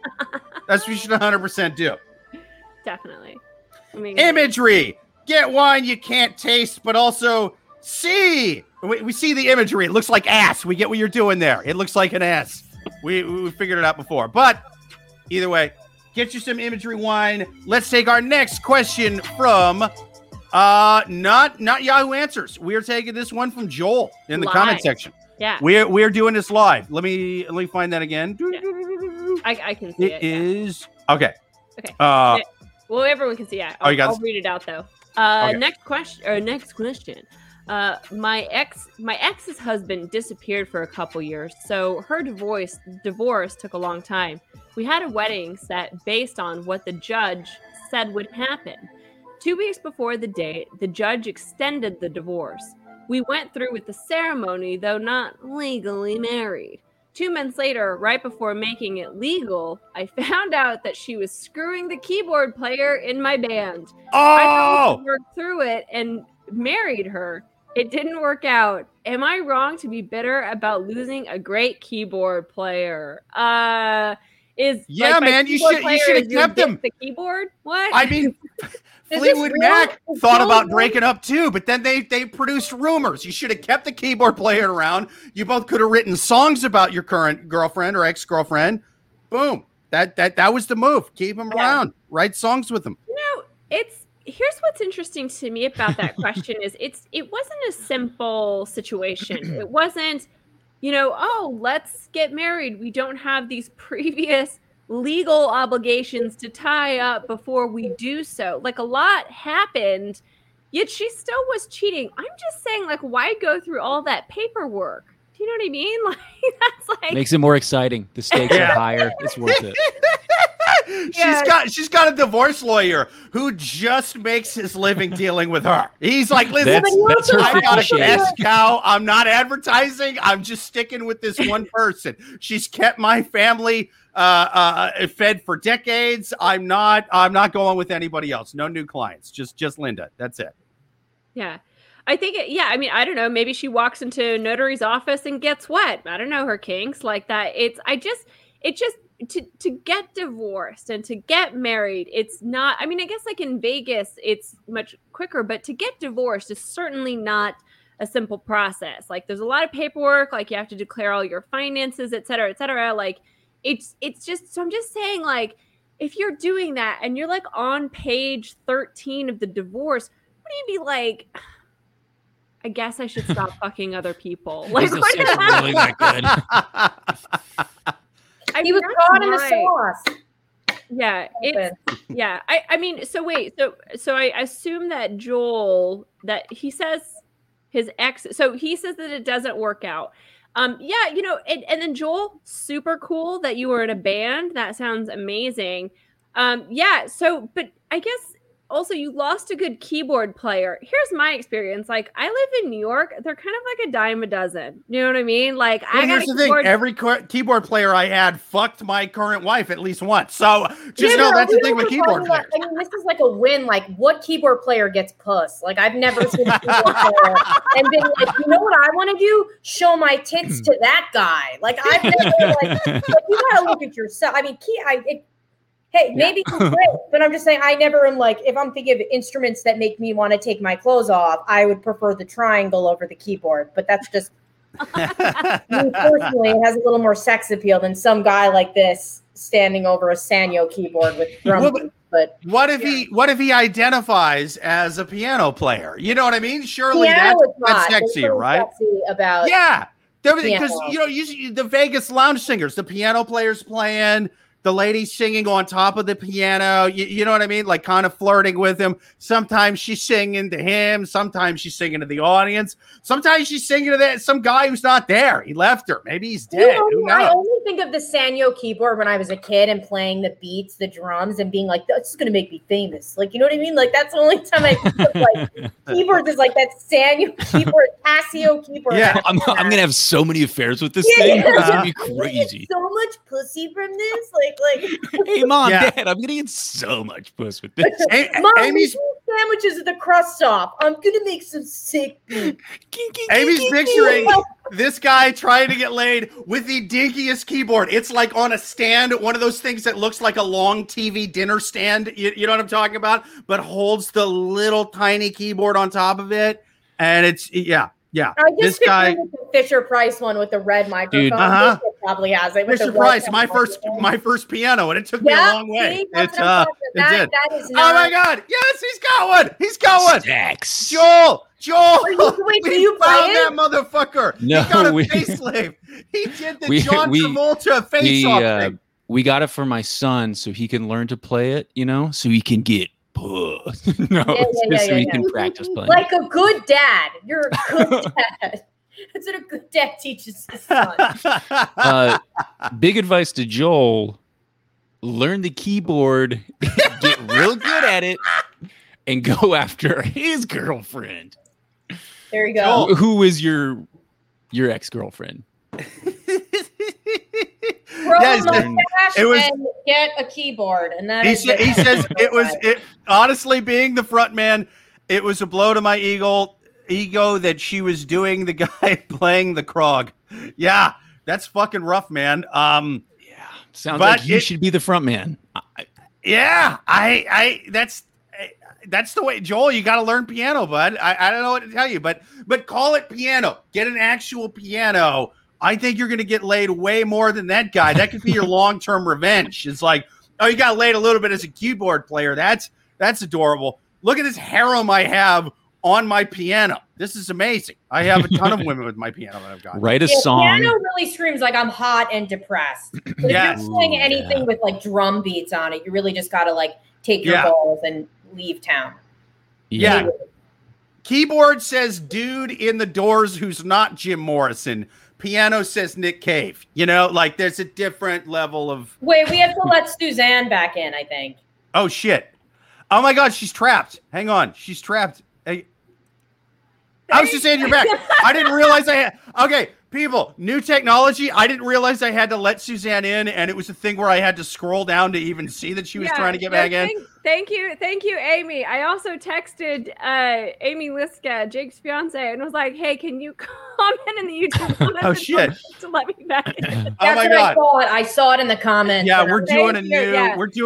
That's what you should 100% do. Definitely. Imagery, get wine you can't taste, but also see. We see the imagery. It looks like ass. We get what you're doing there. It looks like an ass. We figured it out before. But either way, get you some Imagery wine. Let's take our next question from not Yahoo Answers. We're taking this one from Joel in the comment section. Yeah. We're doing this live. Let me find that again. Yeah. I can see it. It is okay. Well, everyone can see it. I'll read it out though. Next question. My ex's husband disappeared for a couple years, so her divorce took a long time. We had a wedding set based on what the judge said would happen. 2 weeks before the date, the judge extended the divorce. We went through with the ceremony, though not legally married. 2 months later, right before making it legal, I found out that she was screwing the keyboard player in my band. Oh! I worked through it and married her. It didn't work out. Am I wrong to be bitter about losing a great keyboard player? Man, you should have kept him. The keyboard? What? I mean, Fleetwood Mac thought about breaking up too, but then they produced Rumors. You should have kept the keyboard player around. You both could have written songs about your current girlfriend or ex-girlfriend. Boom. That was the move. Keep him around. Write songs with him. You know, here's what's interesting to me about that question is it wasn't a simple situation. It wasn't, you know, oh, let's get married. We don't have these previous legal obligations to tie up before we do so. Like, a lot happened, yet she still was cheating. I'm just saying, like, why go through all that paperwork? Do you know what I mean? Like, that's like... Makes it more exciting. The stakes are higher. It's worth it. She's got a divorce lawyer who just makes his living dealing with her. He's like, listen, I got a cash cow. I'm not advertising. I'm just sticking with this one person. She's kept my family fed for decades. I'm not going with anybody else. No new clients. Just Linda. That's it. Yeah. I think, I mean, I don't know. Maybe she walks into a notary's office and gets wet. I don't know her kinks like that. To get divorced and to get married, it's not, I mean, I guess like in Vegas, it's much quicker, but to get divorced is certainly not a simple process. Like, there's a lot of paperwork, like you have to declare all your finances, et cetera, et cetera. Like, it's just, so I'm just saying, like, if you're doing that and you're like on page 13 of the divorce, wouldn't you be like, I guess I should stop fucking other people? Like, this is really not good. He was caught in the sauce. Yeah, yeah. I mean, so wait, so I assume that Joel, that he says his ex, so he says that it doesn't work out. Yeah, you know, and then Joel, super cool that you were in a band. That sounds amazing. Yeah. So, but I guess also you lost a good keyboard player. Here's my experience. Like, I live in New York. They're kind of like a dime a dozen. You know what I mean? Like, well, here's the thing. Every keyboard player I had fucked my current wife at least once. So just know that's the thing with keyboard players. I mean, this is like a win. Like, what keyboard player gets puss? Like, I've never seen a keyboard player and been like, you know what I want to do? Show my tits to that guy. Like, I've never like you gotta look at yourself. I mean, hey, maybe it's great, but I'm just saying I never am like, if I'm thinking of instruments that make me want to take my clothes off, I would prefer the triangle over the keyboard, but that's just, personally, it has a little more sex appeal than some guy like this standing over a Sanyo keyboard with drums. But what if he identifies as a piano player? You know what I mean? Surely that's sexier, right? Sexy about because you know, usually the Vegas lounge singers, the piano players playing, the lady singing on top of the piano, you know what I mean? Like kind of flirting with him. Sometimes she's singing to him. Sometimes she's singing to the audience. Sometimes she's singing to some guy who's not there. He left her. Maybe he's dead. Who knows? I only think of the Sanyo keyboard when I was a kid and playing the beats, the drums, and being like, that's going to make me famous. Like, you know what I mean? Like, that's the only time I think of like keyboards is like that Sanyo keyboard, Casio keyboard. Yeah, I'm going to have so many affairs with this thing. It's going to be crazy. So much pussy from this. Like, hey, mom, dad, I'm gonna get so much puss with this. Mom, Amy's sandwiches with the crust off. I'm gonna make some sick. Amy's picturing this guy trying to get laid with the dinkiest keyboard. It's like on a stand, one of those things that looks like a long TV dinner stand. You know what I'm talking about? But holds the little tiny keyboard on top of it, and it's yeah. I just pictured the Fisher Price one with the red microphone. Dude, probably has it. Fisher Price, my first piano, and it took me a long way. It did. Oh my God! Yes, he's got one. He's got one. Stacks. Joel, we found that motherfucker. No, he got a facelift. He did the John Travolta face-off thing. We got it for my son so he can learn to play it. You know, so he can get. Can practice playing. Like a good dad. You're a good dad. That's what a good dad teaches his son. Big advice to Joel, learn the keyboard, get real good at it, and go after his girlfriend. There you go. Who is your ex-girlfriend? And get a keyboard, and that he says it was honestly, being the front man, it was a blow to my ego that she was doing the guy playing the Krog. Yeah, that's fucking rough, man. Sounds like you should be the front man. That's the way, Joel. You got to learn piano, bud. I don't know what to tell you, but call it piano. Get an actual piano. I think you're going to get laid way more than that guy. That could be your long-term revenge. It's like, oh, you got laid a little bit as a keyboard player. That's adorable. Look at this harem I have on my piano. This is amazing. I have a ton of women with my piano that I've got. Write a song. Piano really screams like I'm hot and depressed. But if you're playing anything with like drum beats on it, you really just got to like take your balls and leave town. Yeah. Keyboard says dude in the Doors who's not Jim Morrison. Piano says Nick Cave. You know, like there's a different level of. Wait, we have to let Suzanne back in, I think. Oh, shit. Oh, my God. She's trapped. Hang on. She's trapped. Hey. I was just saying you're back. I didn't realize I had. Okay. People, new technology. I didn't realize I had to let Suzanne in, and it was a thing where I had to scroll down to even see that she was trying to get back in. Thank you, Amy. I also texted Amy Liska, Jake's fiance, and was like, "Hey, can you comment in the YouTube?" Oh shit! To let me back in. That's oh my god! I saw it in the comments. Yeah, we're doing a new thing, man. I'm such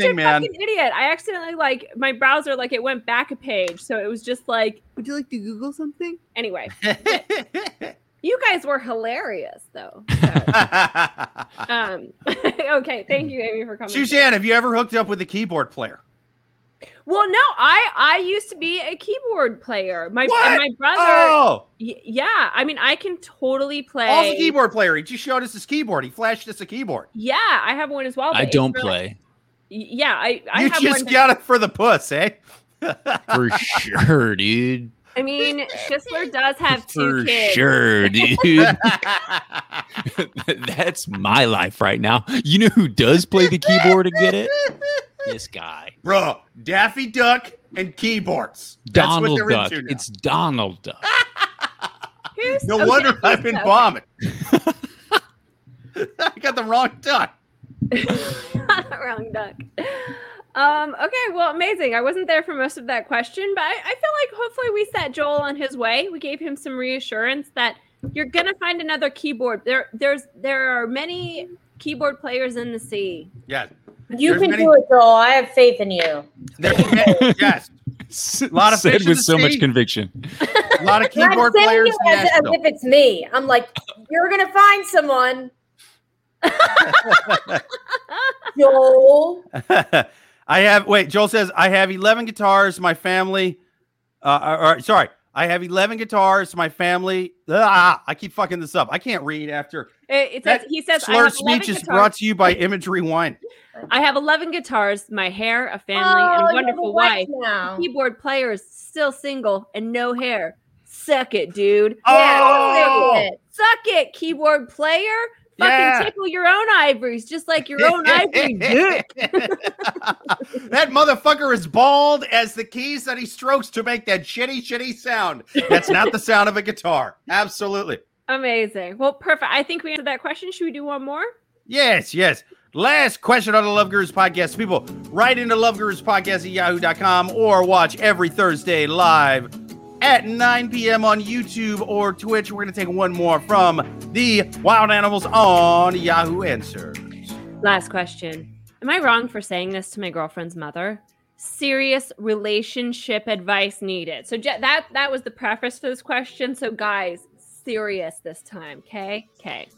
a fucking idiot. I accidentally my browser it went back a page, so it was just like, "Would you like to Google something?" Anyway. You guys were hilarious, though. Okay, thank you, Amy, for coming. Suzanne, have you ever hooked up with a keyboard player? Well, no, I used to be a keyboard player. My brother. Oh, yeah. I mean, I can totally play. Paul's a keyboard player. He just showed us his keyboard. He flashed us a keyboard. Yeah, I have one as well. I don't play. Yeah, I. You have just one. Got it for the puss, eh? For sure, dude. I mean, Schissler does have two kids. For sure, dude. That's my life right now. You know who does play the keyboard and get it? This guy. Bro, Daffy Duck and keyboards. Donald Duck. It's Donald Duck. No wonder I've been bombing. I got the wrong duck. Not the wrong duck. Okay, well, amazing. I wasn't there for most of that question, but I feel like hopefully we set Joel on his way. We gave him some reassurance that you're going to find another keyboard. There are many keyboard players in the sea. Yes. You can do it, Joel. I have faith in you. Yes. A lot of fish with so much conviction. A lot of keyboard players. As if it's me. I'm like, you're going to find someone. Joel. Joel says, I have 11 guitars. My family, I have 11 guitars. My family, I keep fucking this up. I can't read after. He says, slur I have speech is brought to you by Imagery Wine. I have 11 guitars, my hair, a family, and a wonderful wife. Now. Keyboard player is still single and no hair. Suck it, dude. Oh! Yeah, suck it, keyboard player. Fucking tickle your own ivories, just like your own ivory dick. That motherfucker is bald as the keys that he strokes to make that shitty, shitty sound. That's not the sound of a guitar. Absolutely. Amazing. Well, perfect. I think we answered that question. Should we do one more? Yes. Last question on the Love Gurus podcast. People, write into loveguruspodcast@yahoo.com or watch every Thursday live at 9 p.m. on YouTube or Twitch. We're going to take one more from the Wild Animals on Yahoo Answers. Last question. Am I wrong for saying this to my girlfriend's mother? Serious relationship advice needed. So that was the preface for this question. So guys, serious this time, okay? Okay.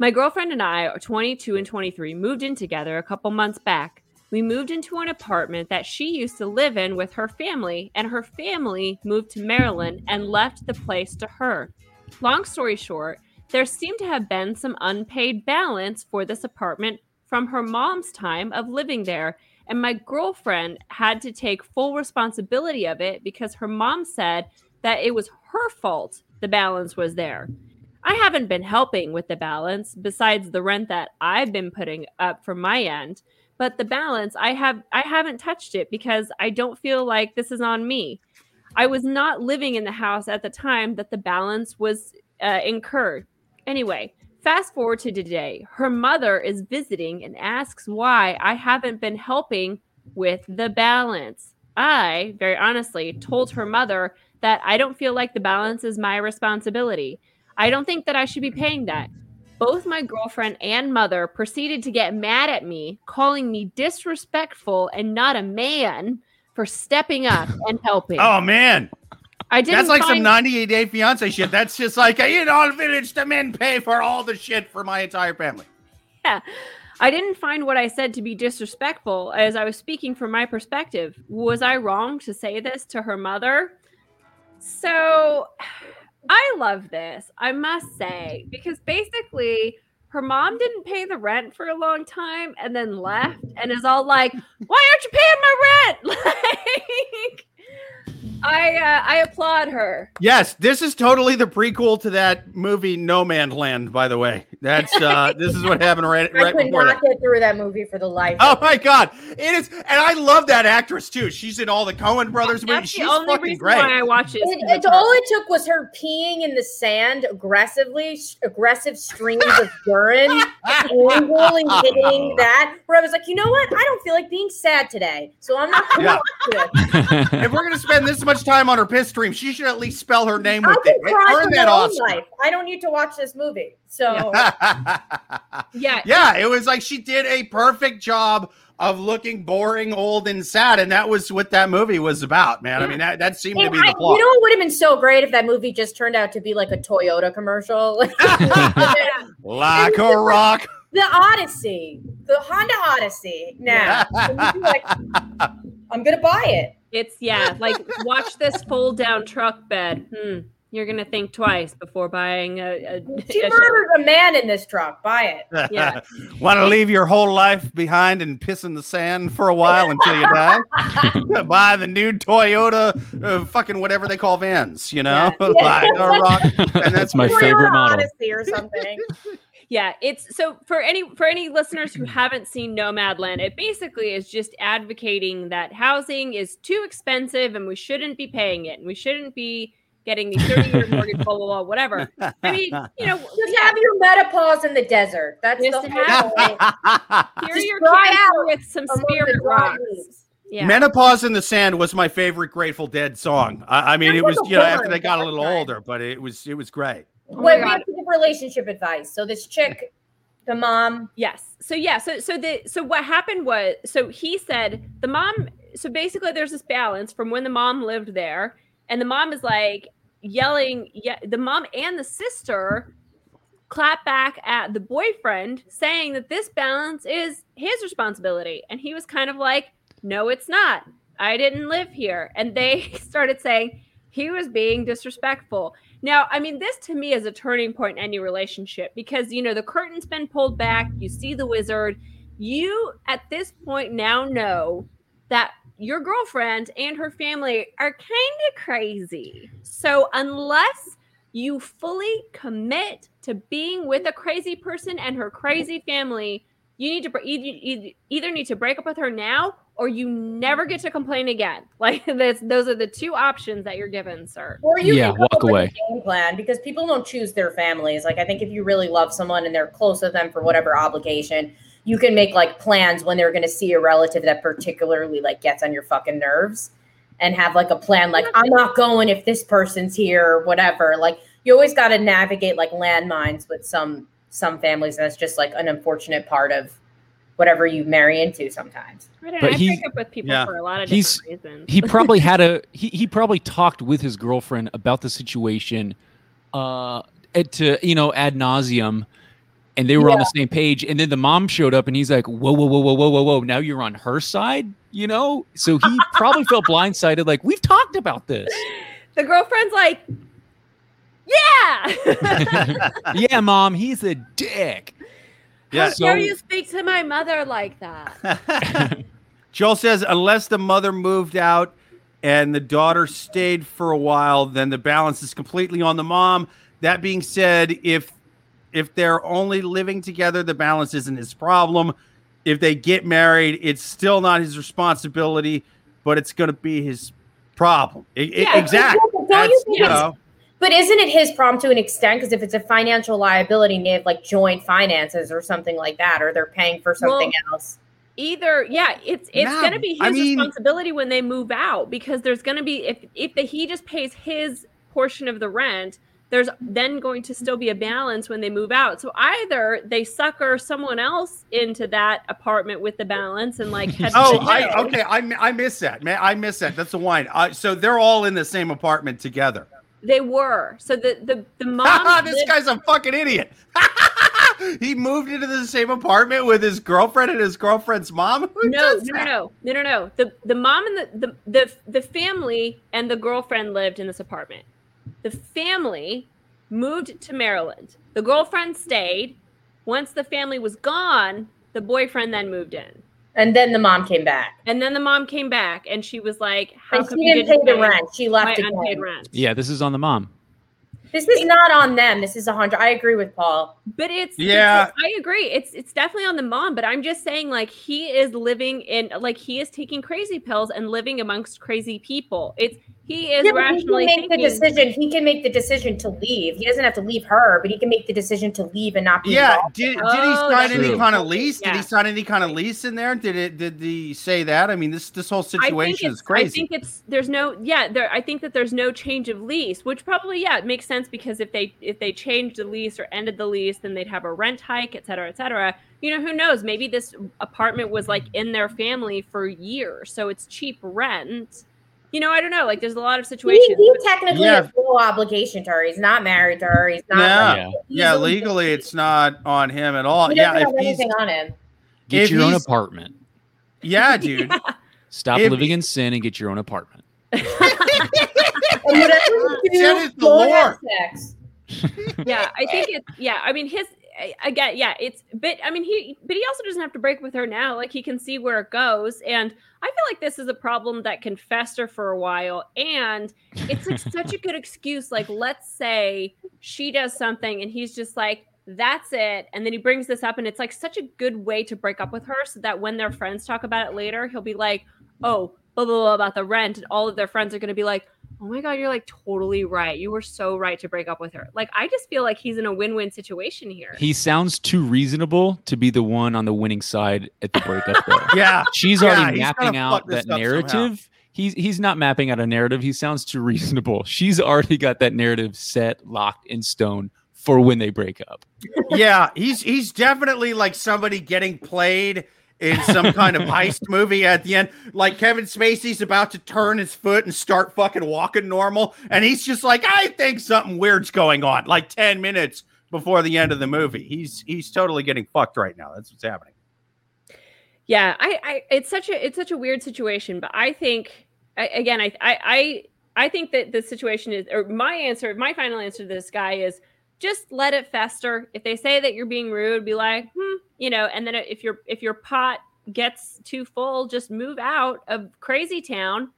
My girlfriend and I are 22 and 23, moved in together a couple months back. We moved into an apartment that she used to live in with her family, and her family moved to Maryland and left the place to her. Long story short, there seemed to have been some unpaid balance for this apartment from her mom's time of living there, and my girlfriend had to take full responsibility of it because her mom said that it was her fault the balance was there. I haven't been helping with the balance besides the rent that I've been putting up from my end. But the balance, I haven't touched it because I don't feel like this is on me. I was not living in the house at the time that the balance was incurred. Anyway, fast forward to today. Her mother is visiting and asks why I haven't been helping with the balance. I, very honestly, told her mother that I don't feel like the balance is my responsibility. I don't think that I should be paying that. Both my girlfriend and mother proceeded to get mad at me, calling me disrespectful and not a man for stepping up and helping. Oh, man. That's like some 98 Day Fiancé shit. That's just like, in our village, the men pay for all the shit for my entire family. Yeah. I didn't find what I said to be disrespectful as I was speaking from my perspective. Was I wrong to say this to her mother? So... I love this, I must say, because basically her mom didn't pay the rent for a long time and then left and is all like, why aren't you paying my rent? I applaud her. Yes, this is totally the prequel to that movie No Man Land, by the way. That's this is what happened right before. I could not get through that movie for the life. Oh my God. It is, and I love that actress too. She's in all the Coen Brothers movies. She's fucking great. That's the only reason why I watch it. All it took was her peeing in the sand aggressively, aggressive streams of urine, angrily hitting that. Where I was like, you know what? I don't feel like being sad today, so I'm not going to watch it. If we're gonna spend this much time on her piss stream, she should at least spell her name with it. Earn that Oscar. I don't need to watch this movie. So yeah, it was like she did a perfect job of looking boring, old, and sad, and that was what that movie was about, man. Yeah. I mean, that seemed to be the plot. You know, it would have been so great if that movie just turned out to be like a Toyota commercial, like a rock. The Odyssey, the Honda Odyssey. Now, like, I'm gonna buy it. It's like watch this fold down truck bed. You're gonna think twice before buying a she murdered a man in this truck. Buy it. Yeah. Want to leave your whole life behind and piss in the sand for a while until you die? Buy the new Toyota, fucking whatever they call vans. You know, buy a rock. And that's my Toyota favorite model. Odyssey or something. Yeah, it's so for any listeners who haven't seen Nomadland, it basically is just advocating that housing is too expensive and we shouldn't be paying it and we shouldn't be getting the 30-year mortgage, blah, blah, blah, whatever. I mean, you know, just have your menopause in the desert. That's just the whole thing. Cure your cancer with some spirit rocks. Yeah. Menopause in the Sand was my favorite Grateful Dead song. I mean, it was, you know, after they got a little older, but it was great. Wait, we have to give relationship advice. So this chick, the mom. Yes. So what happened was, so he said the mom, so basically there's this balance from when the mom lived there and the mom is like yelling, the mom and the sister clap back at the boyfriend saying that this balance is his responsibility. And he was kind of like, no, it's not. I didn't live here. And they started saying he was being disrespectful. Now, I mean, this to me is a turning point in any relationship because, you know, the curtain's been pulled back. You see the wizard. You, at this point now, know that your girlfriend and her family are kind of crazy. So unless you fully commit to being with a crazy person and her crazy family, you need to either break up with her now or you never get to complain again. Like those are the two options that you're given, sir. Or you can walk away. Game plan, because people don't choose their families. Like I think if you really love someone and they're close with them for whatever obligation, you can make like plans when they're going to see a relative that particularly like gets on your fucking nerves, and have like a plan. Like I'm not going if this person's here, or whatever. Like you always got to navigate like landmines with some families. And that's just like an unfortunate part of whatever you marry into sometimes. But I pick up with people for a lot of different reasons. He probably had he probably talked with his girlfriend about the situation ad nauseum, and they were on the same page. And then the mom showed up and he's like, whoa, whoa, whoa, whoa, whoa, whoa, whoa. Now you're on her side, you know? So he probably felt blindsided. Like we've talked about this. The girlfriend's like, yeah. Yeah, mom, he's a dick. Yeah. How dare you speak to my mother like that? Joel says, unless the mother moved out and the daughter stayed for a while, then the balance is completely on the mom. That being said, if they're only living together, the balance isn't his problem. If they get married, it's still not his responsibility, but it's going to be his problem. Exactly. But isn't it his problem to an extent? Because if it's a financial liability, they have like joint finances or something like that, or they're paying for something else. Either, it's going to be his responsibility when they move out, because there's going to be if he just pays his portion of the rent, there's then going to still be a balance when they move out. So either they sucker someone else into that apartment with the balance and like. I miss that, man. I miss that. That's the wine. So they're all in the same apartment together. They were. So the mom. This guy's a fucking idiot. He moved into the same apartment with his girlfriend and his girlfriend's mom. No. The mom and the family and the girlfriend lived in this apartment. The family moved to Maryland. The girlfriend stayed. Once the family was gone, the boyfriend then moved in. And then the mom came back. And she was like, how come you didn't pay the rent? She left again. Unpaid rent. Yeah, this is on the mom. This is not on them. This is 100. I agree with Paul. But it's, yeah, I agree. It's definitely on the mom, but I'm just saying, like, he is living in, like, he is taking crazy pills and living amongst crazy people. It's, he is rationally thinking. He can make the decision to leave. He doesn't have to leave her, but he can make the decision to leave and not be involved. Yeah. Did he sign any kind of lease? Yeah. Did he sign any kind of lease in there? Did he say that? I mean, this whole situation is crazy. I think I think that there's no change of lease, which probably, it makes sense, because if they changed the lease or ended the lease, then they'd have a rent hike, et cetera, et cetera. You know, who knows? Maybe this apartment was like in their family for years, so it's cheap rent. You know, I don't know. Like, there's a lot of situations. He technically has no obligation to her. He's not married to her. He's not. Yeah, legally, it's not on him at all. Yeah, if he's anything on him. Get your own apartment. Yeah, dude. Yeah. Stop living in sin and get your own apartment. That is the Lord. Yeah, I think it's. Yeah, I mean, his. Again, yeah, it's, but I mean, he also doesn't have to break with her now. Like, he can see where it goes. And I feel like this is a problem that can fester for a while. And it's like such a good excuse. Like, let's say she does something and he's just like, that's it. And then he brings this up, and it's like such a good way to break up with her, so that when their friends talk about it later, he'll be like, oh, blah, blah, blah about the rent. And all of their friends are going to be like, oh my God, you're like totally right. You were so right to break up with her. Like, I just feel like he's in a win-win situation here. He sounds too reasonable to be the one on the winning side at the breakup though. Yeah. She's already mapping out that narrative. Somehow. He's not mapping out a narrative. He sounds too reasonable. She's already got that narrative set, locked in stone for when they break up. Yeah. He's definitely like somebody getting played in some kind of heist movie at the end, like Kevin Spacey's about to turn his foot and start fucking walking normal, and he's just like, I think something weird's going on, like 10 minutes before the end of the movie. He's totally getting fucked right now. That's what's happening. Yeah, it's such a weird situation, but I think, again, I think that the situation is, or my final answer to this guy is, just let it fester. If they say that you're being rude, be like, you know, and then if your pot gets too full, just move out of crazy town.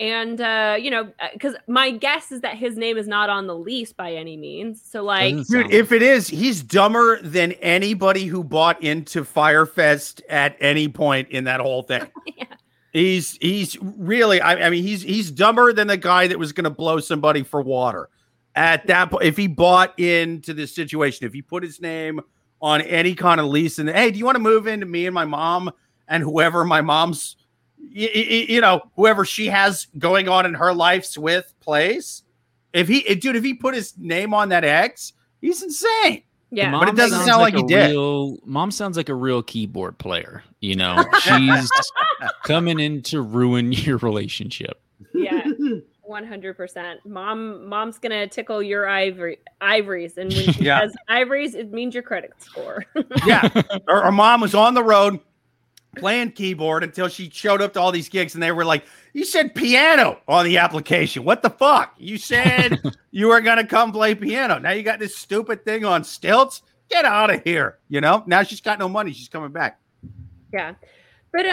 And, you know, because my guess is that his name is not on the lease by any means. So, like, dude, if it is, he's dumber than anybody who bought into Firefest at any point in that whole thing. Yeah. He's really, I mean, he's dumber than the guy that was going to blow somebody for water. At that point, if he bought into this situation, if he put his name on any kind of lease and, hey, do you want to move into me and my mom and whoever my mom's, you know, whoever she has going on in her life's with place? If he put his name on that ex, he's insane. Yeah, but it doesn't sound like he did. Mom sounds like a real keyboard player. You know, she's coming in to ruin your relationship. Yeah. 100%. Mom's gonna tickle your ivories, and when she says ivories, it means your credit score. Yeah, her mom was on the road playing keyboard until she showed up to all these gigs, and they were like, "You said piano on the application. What the fuck? You said you were gonna come play piano. Now you got this stupid thing on stilts. Get out of here." You know. Now she's got no money. She's coming back. Yeah. But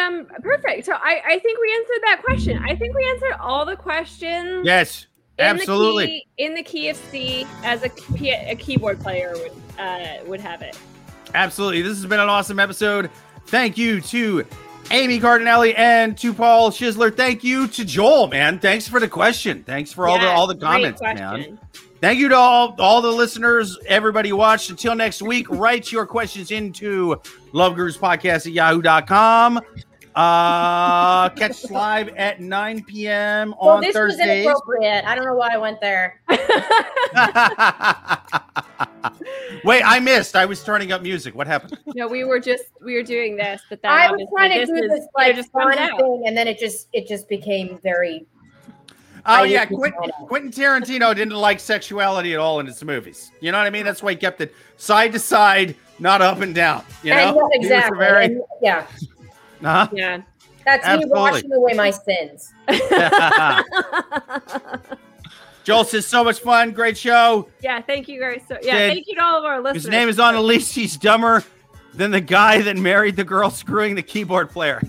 perfect. So I think we answered that question. I think we answered all the questions. Yes, absolutely. In the key of C, as a keyboard player would have it. Absolutely. This has been an awesome episode. Thank you to Amy Cardinale and to Paul Schissler. Thank you to Joel, man. Thanks for the question. Thanks for all the comments, man. Thank you to all the listeners, everybody who watched. Until next week, write your questions into loveguruspodcast@yahoo.com. Catch us live at 9 p.m. on Thursdays. Well, this was inappropriate. I don't know why I went there. Wait, I missed. I was turning up music. What happened? No, we were doing this, but that I was trying to do this like fun thing, and then it just became very. Oh, yeah. Quentin Tarantino didn't like sexuality at all in his movies. You know what I mean? That's why he kept it side to side, not up and down. You know? Exactly. Yeah. Uh-huh. Yeah. That's absolutely. Me washing away my sins. Joel says, so much fun. Great show. Yeah. Thank you guys. Thank you to all of our listeners. His name is on the lease. He's dumber than the guy that married the girl screwing the keyboard player.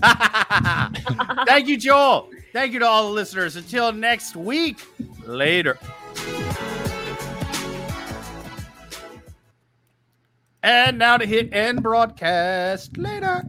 Thank you, Joel. Thank you to all the listeners. Until next week. Later. And now to hit end broadcast. Later.